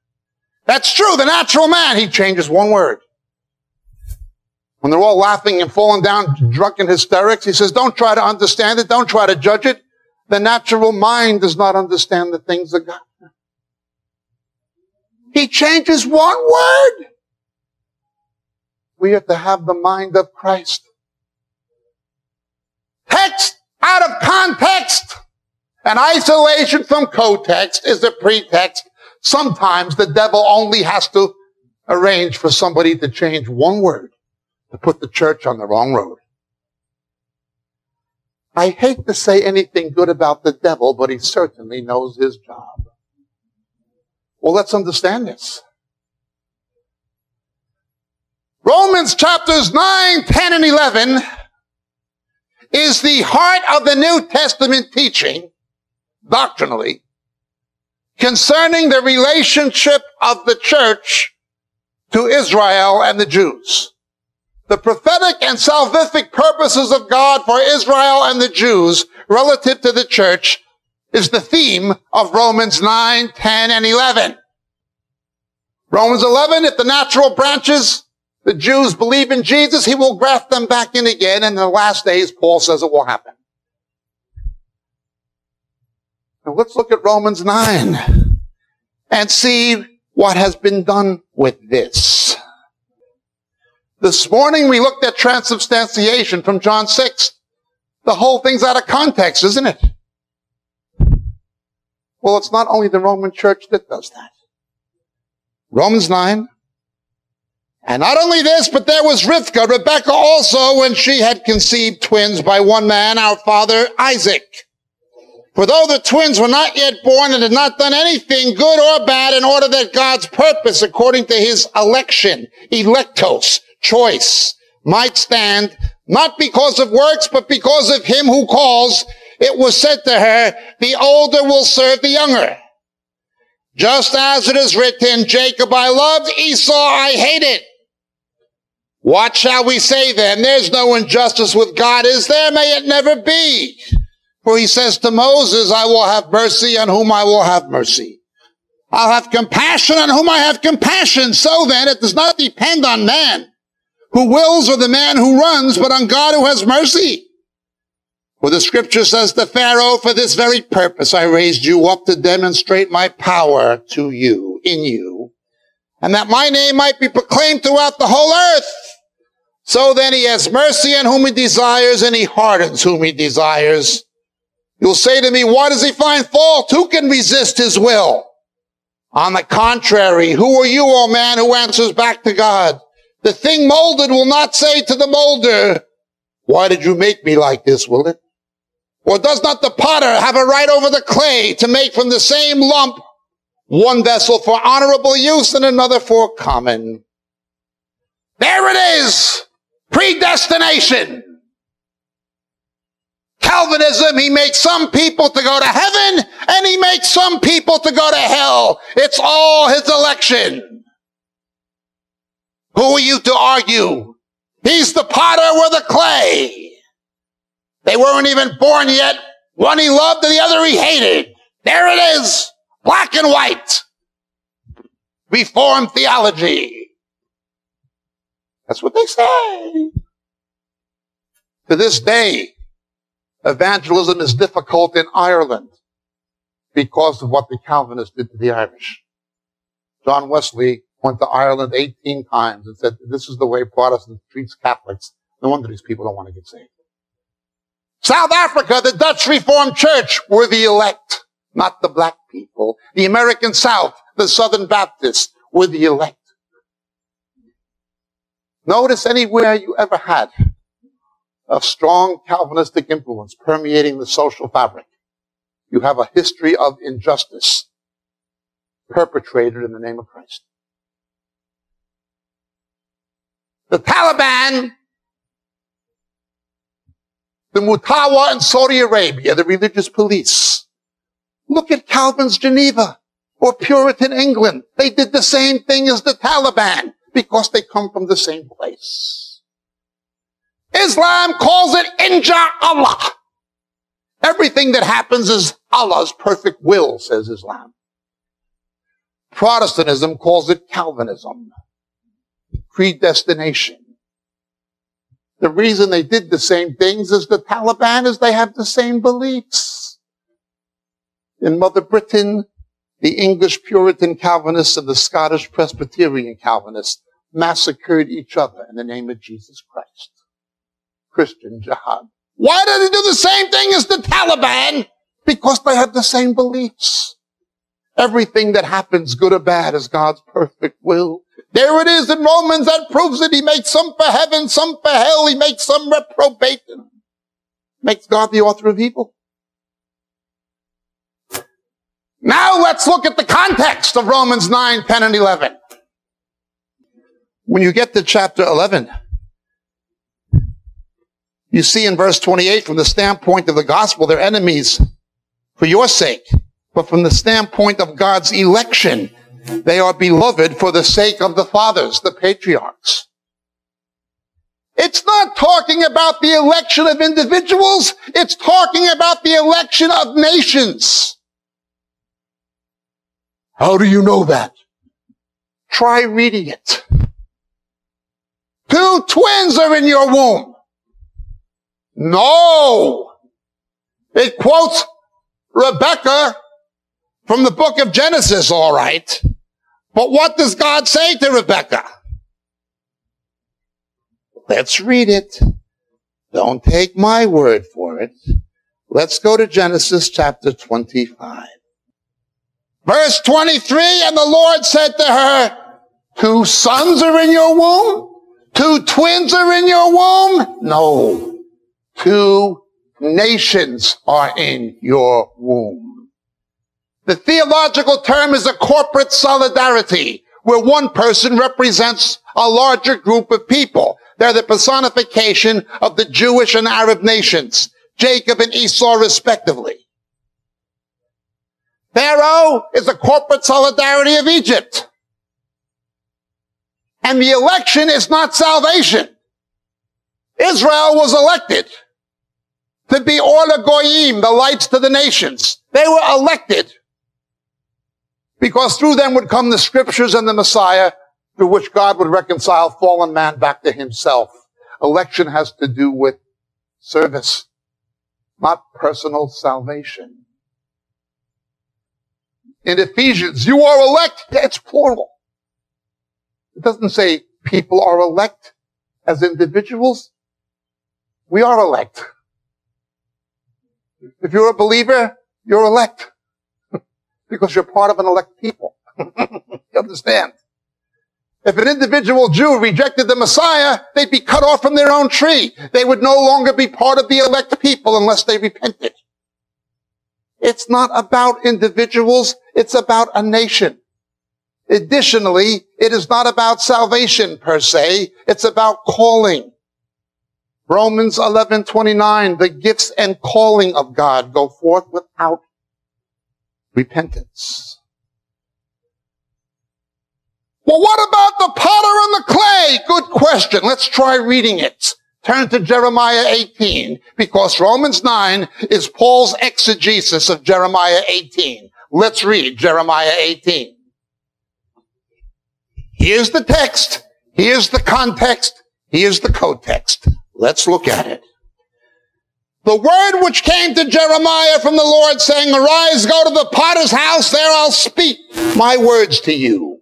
That's true, the natural man, he changes one word. When they're all laughing and falling down, drunken hysterics, he says, don't try to understand it, don't try to judge it. The natural mind does not understand the things of God. He changes one word. We have to have the mind of Christ. Text out of context and isolation from co-text is the pretext. Sometimes the devil only has to arrange for somebody to change one word to put the church on the wrong road. I hate to say anything good about the devil, but he certainly knows his job. Well, let's understand this. Romans chapters nine, ten, and eleven is the heart of the New Testament teaching, doctrinally, concerning the relationship of the church to Israel and the Jews. The prophetic and salvific purposes of God for Israel and the Jews relative to the church is the theme of Romans nine, ten, and eleven. Romans eleven, if the natural branches, the Jews, believe in Jesus, he will graft them back in again. And in the last days, Paul says it will happen. Now let's look at Romans nine and see what has been done with this. This morning we looked at transubstantiation from John six. The whole thing's out of context, isn't it? Well, it's not only the Roman church that does that. Romans nine. And not only this, but there was Rivka, Rebecca also, when she had conceived twins by one man, our father Isaac. For though the twins were not yet born and had not done anything good or bad in order that God's purpose, according to his election, electos, choice, might stand, not because of works, but because of him who calls, it was said to her, the older will serve the younger. Just as it is written, Jacob I loved, Esau I hated. What shall we say then? There's no injustice with God, is there? May it never be. For he says to Moses, I will have mercy on whom I will have mercy. I'll have compassion on whom I have compassion. So then it does not depend on man who wills or the man who runs, but on God who has mercy. For the scripture says to Pharaoh, for this very purpose I raised you up to demonstrate my power to you, in you, and that my name might be proclaimed throughout the whole earth. So then he has mercy on whom he desires, and he hardens whom he desires. You'll say to me, why does he find fault? Who can resist his will? On the contrary, who are you, O man, who answers back to God? The thing molded will not say to the molder, why did you make me like this, will it? Or does not the potter have a right over the clay to make from the same lump one vessel for honorable use and another for common? There it is! Predestination! Calvinism, he makes some people to go to heaven and he makes some people to go to hell. It's all his election. Who are you to argue? He's the potter, we're the clay. They weren't even born yet. One he loved and the other he hated. There it is. Black and white. Reformed theology. That's what they say. To this day, evangelism is difficult in Ireland because of what the Calvinists did to the Irish. John Wesley went to Ireland eighteen times and said, this is the way Protestants treat Catholics. No wonder these people don't want to get saved. South Africa, the Dutch Reformed Church, were the elect, not the black people. The American South, the Southern Baptists, were the elect. Notice anywhere you ever had of strong Calvinistic influence permeating the social fabric, you have a history of injustice perpetrated in the name of Christ. The Taliban, the Mutawa in Saudi Arabia, the religious police. Look at Calvin's Geneva or Puritan England. They did the same thing as the Taliban because they come from the same place. Islam calls it Inja Allah. Everything that happens is Allah's perfect will, says Islam. Protestantism calls it Calvinism. Predestination. The reason they did the same things as the Taliban is they have the same beliefs. In Mother Britain, the English Puritan Calvinists and the Scottish Presbyterian Calvinists massacred each other in the name of Jesus Christ. Christian jihad. Why do they do the same thing as the Taliban? Because they have the same beliefs. Everything that happens, good or bad, is God's perfect will. There it is in Romans. That proves it. He makes some for heaven, some for hell. He makes some reprobate. Makes God the author of evil. Now let's look at the context of Romans nine, ten, and eleven. When you get to chapter eleven, you see in verse twenty-eight, from the standpoint of the gospel, they're enemies for your sake. but from the standpoint of God's election, they are beloved for the sake of the fathers, the patriarchs. It's not talking about the election of individuals. It's talking about the election of nations. How do you know that? Try reading it. Two twins are in your womb. No. It quotes Rebecca from the book of Genesis, all right. But what does God say to Rebecca? Let's read it. Don't take my word for it. Let's go to Genesis chapter twenty-five. Verse twenty-three, and the Lord said to her, two sons are in your womb? Two twins are in your womb? No. Two nations are in your womb. The theological term is a corporate solidarity, where one person represents a larger group of people. They're the personification of the Jewish and Arab nations, Jacob and Esau respectively. Pharaoh is the corporate solidarity of Egypt. And the election is not salvation. Israel was elected to be Orla Goyim, the lights to the nations. They were elected because through them would come the scriptures and the Messiah, through which God would reconcile fallen man back to himself. Election has to do with service, not personal salvation. In Ephesians, you are elect. It's plural. It doesn't say people are elect as individuals. We are elect. If you're a believer, you're elect because you're part of an elect people. You understand? If an individual Jew rejected the Messiah, they'd be cut off from their own tree. They would no longer be part of the elect people unless they repented. It's not about individuals. It's about a nation. Additionally, it is not about salvation per se. It's about calling. Romans eleven twenty-nine, the gifts and calling of God go forth without repentance. Well, what about the potter and the clay? Good question. Let's try reading it. Turn to Jeremiah eighteen, because Romans nine is Paul's exegesis of Jeremiah eighteen. Let's read Jeremiah eighteen. Here's the text. Here's the context. Here's the co-text. Let's look at it. The word which came to Jeremiah from the Lord, saying, arise, go to the potter's house, there I'll speak my words to you.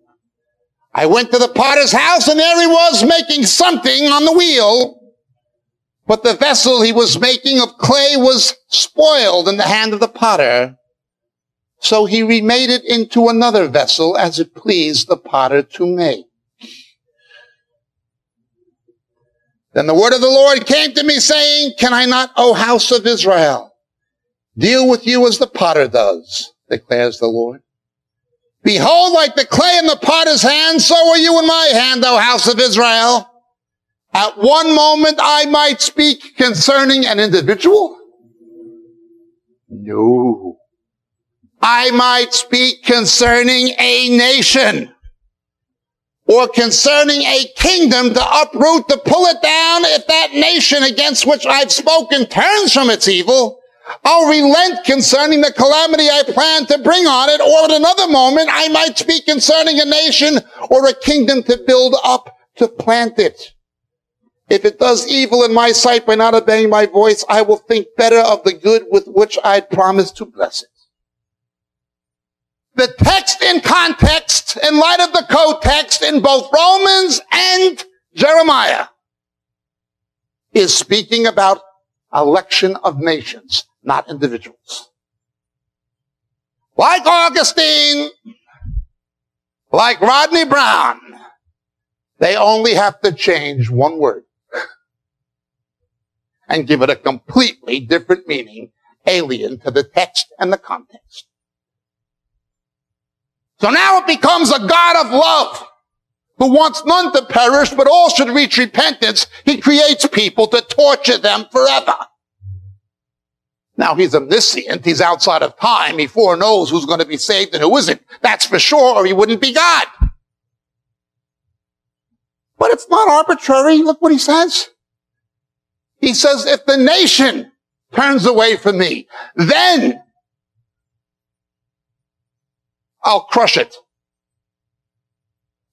I went to the potter's house, and there he was making something on the wheel. But the vessel he was making of clay was spoiled in the hand of the potter. So he remade it into another vessel as it pleased the potter to make. Then the word of the Lord came to me saying, can I not, O house of Israel, deal with you as the potter does, declares the Lord. Behold, like the clay in the potter's hand, so are you in my hand, O house of Israel. At one moment I might speak concerning an individual? No. I might speak concerning a nation or concerning a kingdom to uproot, to pull it down. If that nation against which I've spoken turns from its evil, I'll relent concerning the calamity I plan to bring on it. Or at another moment, I might speak concerning a nation or a kingdom to build up, to plant it. If it does evil in my sight by not obeying my voice, I will think better of the good with which I promised to bless it. The text in context, in light of the co-text in both Romans and Jeremiah, is speaking about election of nations, not individuals. Like Augustine, like Rodney Brown, they only have to change one word and give it a completely different meaning, alien to the text and the context. So now it becomes a God of love who wants none to perish, but all should reach repentance. He creates people to torture them forever. Now, he's omniscient. He's outside of time. He foreknows who's going to be saved and who isn't. That's for sure, or he wouldn't be God. But it's not arbitrary. Look what he says. He says, if the nation turns away from me, then I'll crush it.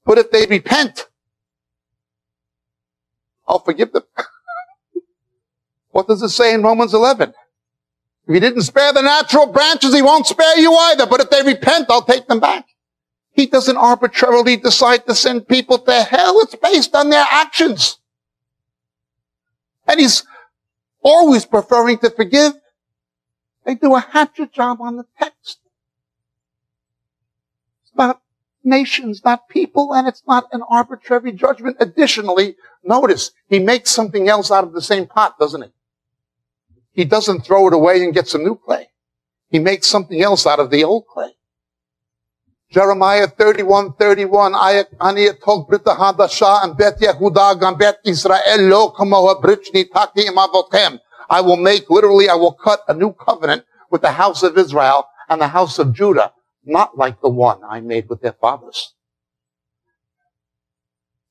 But if they repent, I'll forgive them. What does it say in Romans eleven? If he didn't spare the natural branches, he won't spare you either. But if they repent, I'll take them back. He doesn't arbitrarily decide to send people to hell. It's based on their actions. And he's always preferring to forgive. They do a hatchet job on the text. It's not nations, not people, and it's not an arbitrary judgment. Additionally, notice, he makes something else out of the same pot, doesn't he? He doesn't throw it away and get some new clay. He makes something else out of the old clay. Jeremiah thirty-one thirty-one, Ani etog brit hadashah and bet Yehuda and bet Israel lo kamoha brit nitati im avotem. I will make, literally, I will cut a new covenant with the house of Israel and the house of Judah, not like the one I made with their fathers.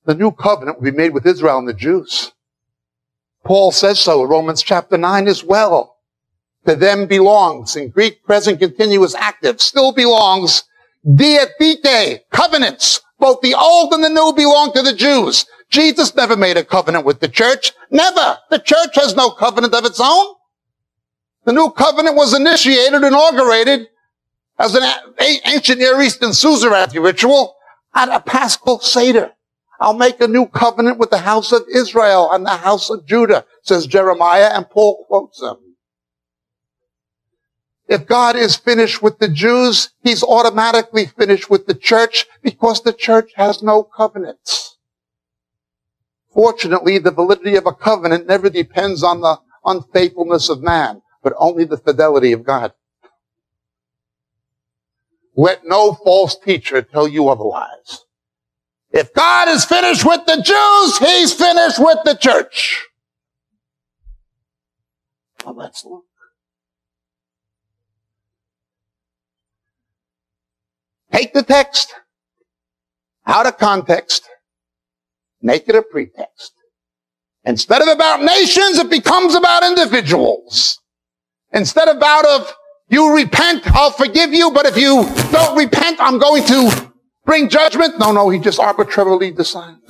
The new covenant will be made with Israel and the Jews. Paul says so in Romans chapter nine as well. To them belongs, in Greek present continuous active, still belongs, diatheke, covenants. Both the old and the new belong to the Jews. Jesus never made a covenant with the church. Never. The church has no covenant of its own. The new covenant was initiated, inaugurated, as an ancient Near Eastern suzerainty ritual, at a Paschal Seder. I'll make a new covenant with the house of Israel and the house of Judah, says Jeremiah, and Paul quotes them. If God is finished with the Jews, he's automatically finished with the church because the church has no covenants. Fortunately, the validity of a covenant never depends on the unfaithfulness of man, but only the fidelity of God. Let no false teacher tell you otherwise. If God is finished with the Jews, he's finished with the church. Well, let's look. Take the text out of context, make it a pretext. Instead of about nations, it becomes about individuals. Instead of about of you repent, I'll forgive you, but if you don't repent, I'm going to bring judgment. No, no, he just arbitrarily decides.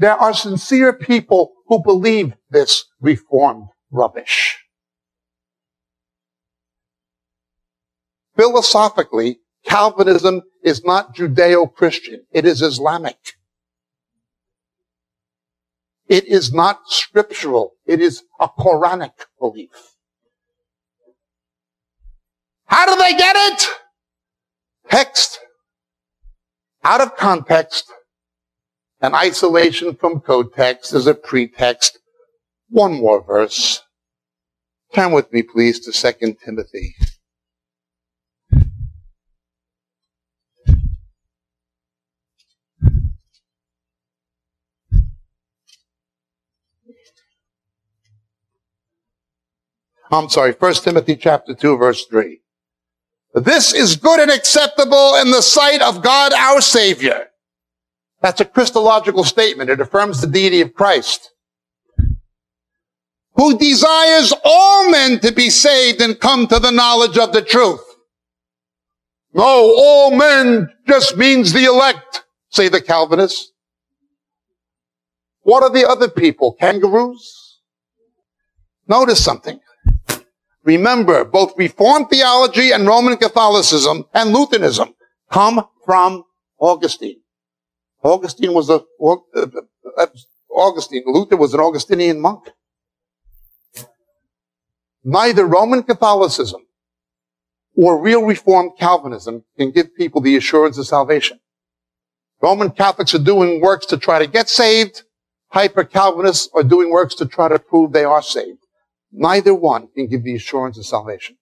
There are sincere people who believe this reformed rubbish. Philosophically, Calvinism is not Judeo-Christian. It is Islamic. It is not scriptural. It is a Quranic belief. How do they get it? Text, out of context, and isolation from co-text is a pretext. One more verse. Turn with me, please, to Second Timothy. I'm sorry, First Timothy chapter two, verse three. This is good and acceptable in the sight of God our Savior. That's a Christological statement. It affirms the deity of Christ, who desires all men to be saved and come to the knowledge of the truth. No, all men just means the elect, say the Calvinists. What are the other people? Kangaroos? Notice something. Remember, both Reformed theology and Roman Catholicism and Lutheranism come from Augustine. Augustine was a, Augustine, Luther was an Augustinian monk. Neither Roman Catholicism or real Reformed Calvinism can give people the assurance of salvation. Roman Catholics are doing works to try to get saved. Hyper-Calvinists are doing works to try to prove they are saved. Neither one can give the assurance of salvation.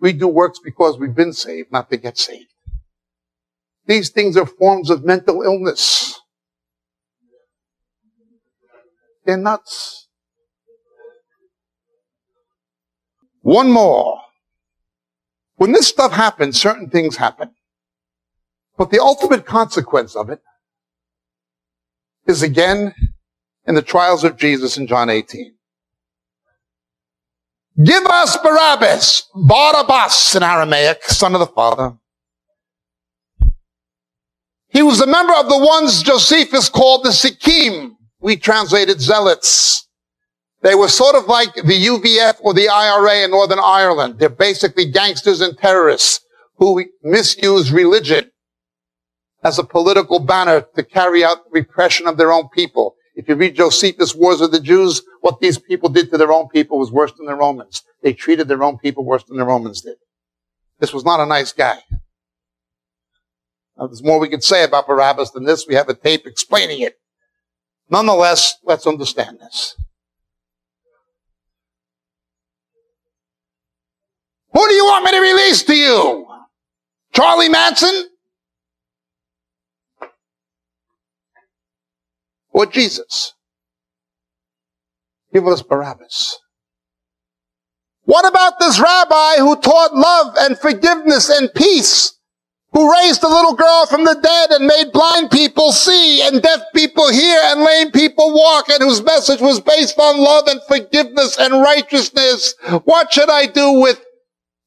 We do works because we've been saved, not to get saved. These things are forms of mental illness. They're nuts. One more. When this stuff happens, certain things happen. But the ultimate consequence of it is again in the trials of Jesus in John eighteen. Give us Barabbas, Barabbas in Aramaic, son of the Father. He was a member of the ones Josephus called the Sikim. We translated zealots. They were sort of like the U V F or the I R A in Northern Ireland. They're basically gangsters and terrorists who misuse religion as a political banner to carry out repression of their own people. If you read Josephus' Wars of the Jews, what these people did to their own people was worse than the Romans. They treated their own people worse than the Romans did. This was not a nice guy. Now, there's more we could say about Barabbas than this. We have a tape explaining it. Nonetheless, let's understand this. Who do you want me to release to you? Charlie Manson? Or Jesus? Give us Barabbas. What about this rabbi who taught love and forgiveness and peace? Who raised a little girl from the dead and made blind people see and deaf people hear and lame people walk, and whose message was based on love and forgiveness and righteousness? What should I do with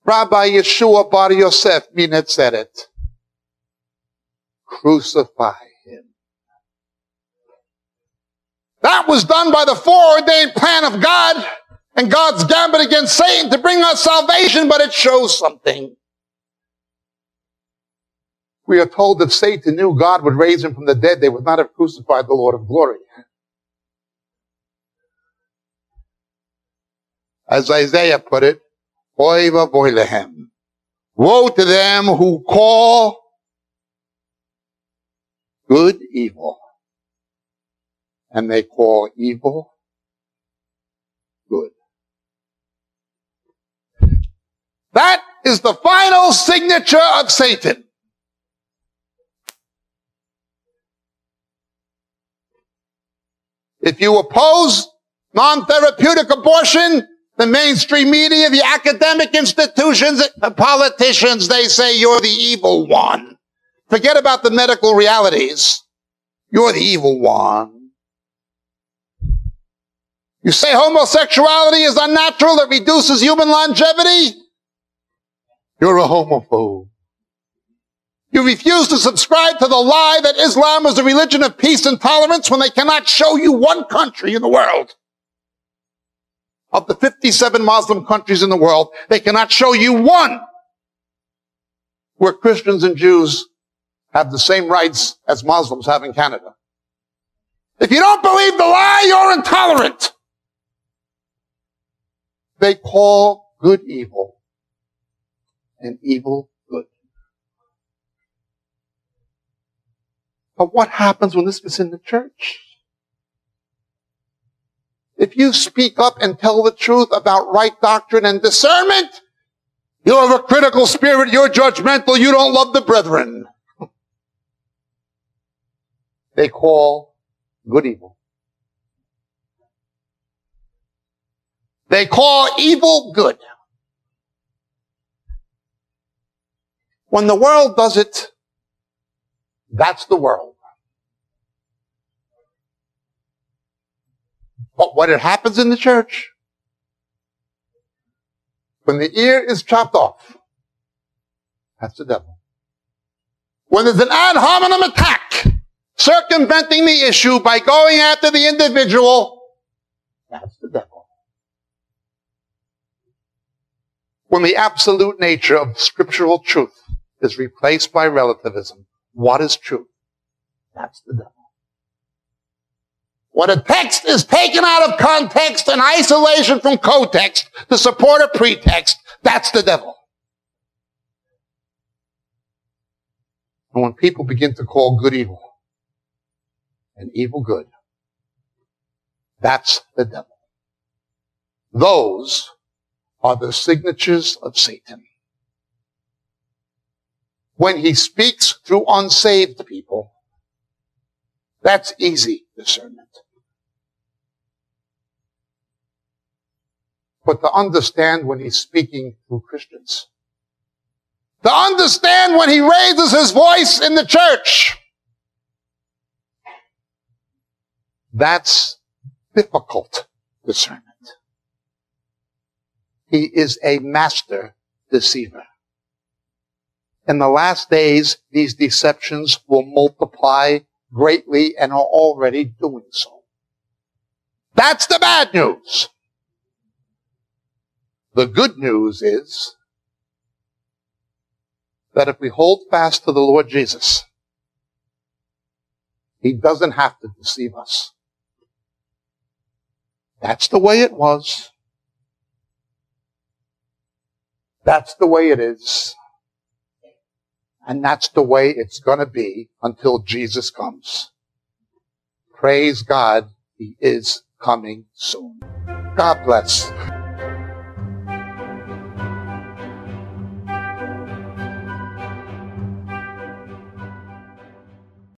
Rabbi Yeshua Bar Yosef min Hatzeret? Crucify him. That was done by the foreordained plan of God and God's gambit against Satan to bring us salvation, but it shows something. We are told that Satan knew God would raise him from the dead, they would not have crucified the Lord of glory. As Isaiah put it, Oy vavoy lehem. Woe to them who call good evil, and they call evil good. That is the final signature of Satan. If you oppose non-therapeutic abortion, the mainstream media, the academic institutions, the politicians, they say you're the evil one. Forget about the medical realities. You're the evil one. You say homosexuality is unnatural, it reduces human longevity. You're a homophobe. You refuse to subscribe to the lie that Islam is a religion of peace and tolerance when they cannot show you one country in the world. Of the fifty-seven Muslim countries in the world, they cannot show you one where Christians and Jews have the same rights as Muslims have in Canada. If you don't believe the lie, you're intolerant. They call good evil and evil good. But what happens when this is in the church? If you speak up and tell the truth about right doctrine and discernment, you have a critical spirit, you're judgmental, you don't love the brethren. They call good evil. They call evil good. When the world does it, that's the world. But what it happens in the church, when the ear is chopped off, that's the devil. When there's an ad hominem attack, circumventing the issue by going after the individual, that's the devil. When the absolute nature of scriptural truth is replaced by relativism, what is truth? That's the devil. When a text is taken out of context and isolation from co-text to support a pretext, that's the devil. And when people begin to call good evil and evil good, that's the devil. Those are the signatures of Satan. when he speaks through unsaved people. That's easy discernment. But to understand when he's speaking through Christians. To understand when he raises his voice in the church. That's difficult discernment. He is a master deceiver. In the last days, these deceptions will multiply greatly and are already doing so. That's the bad news. The good news is that if we hold fast to the Lord Jesus, he doesn't have to deceive us. That's the way it was. That's the way it is. And that's the way it's going to be until Jesus comes. Praise God, he is coming soon. God bless.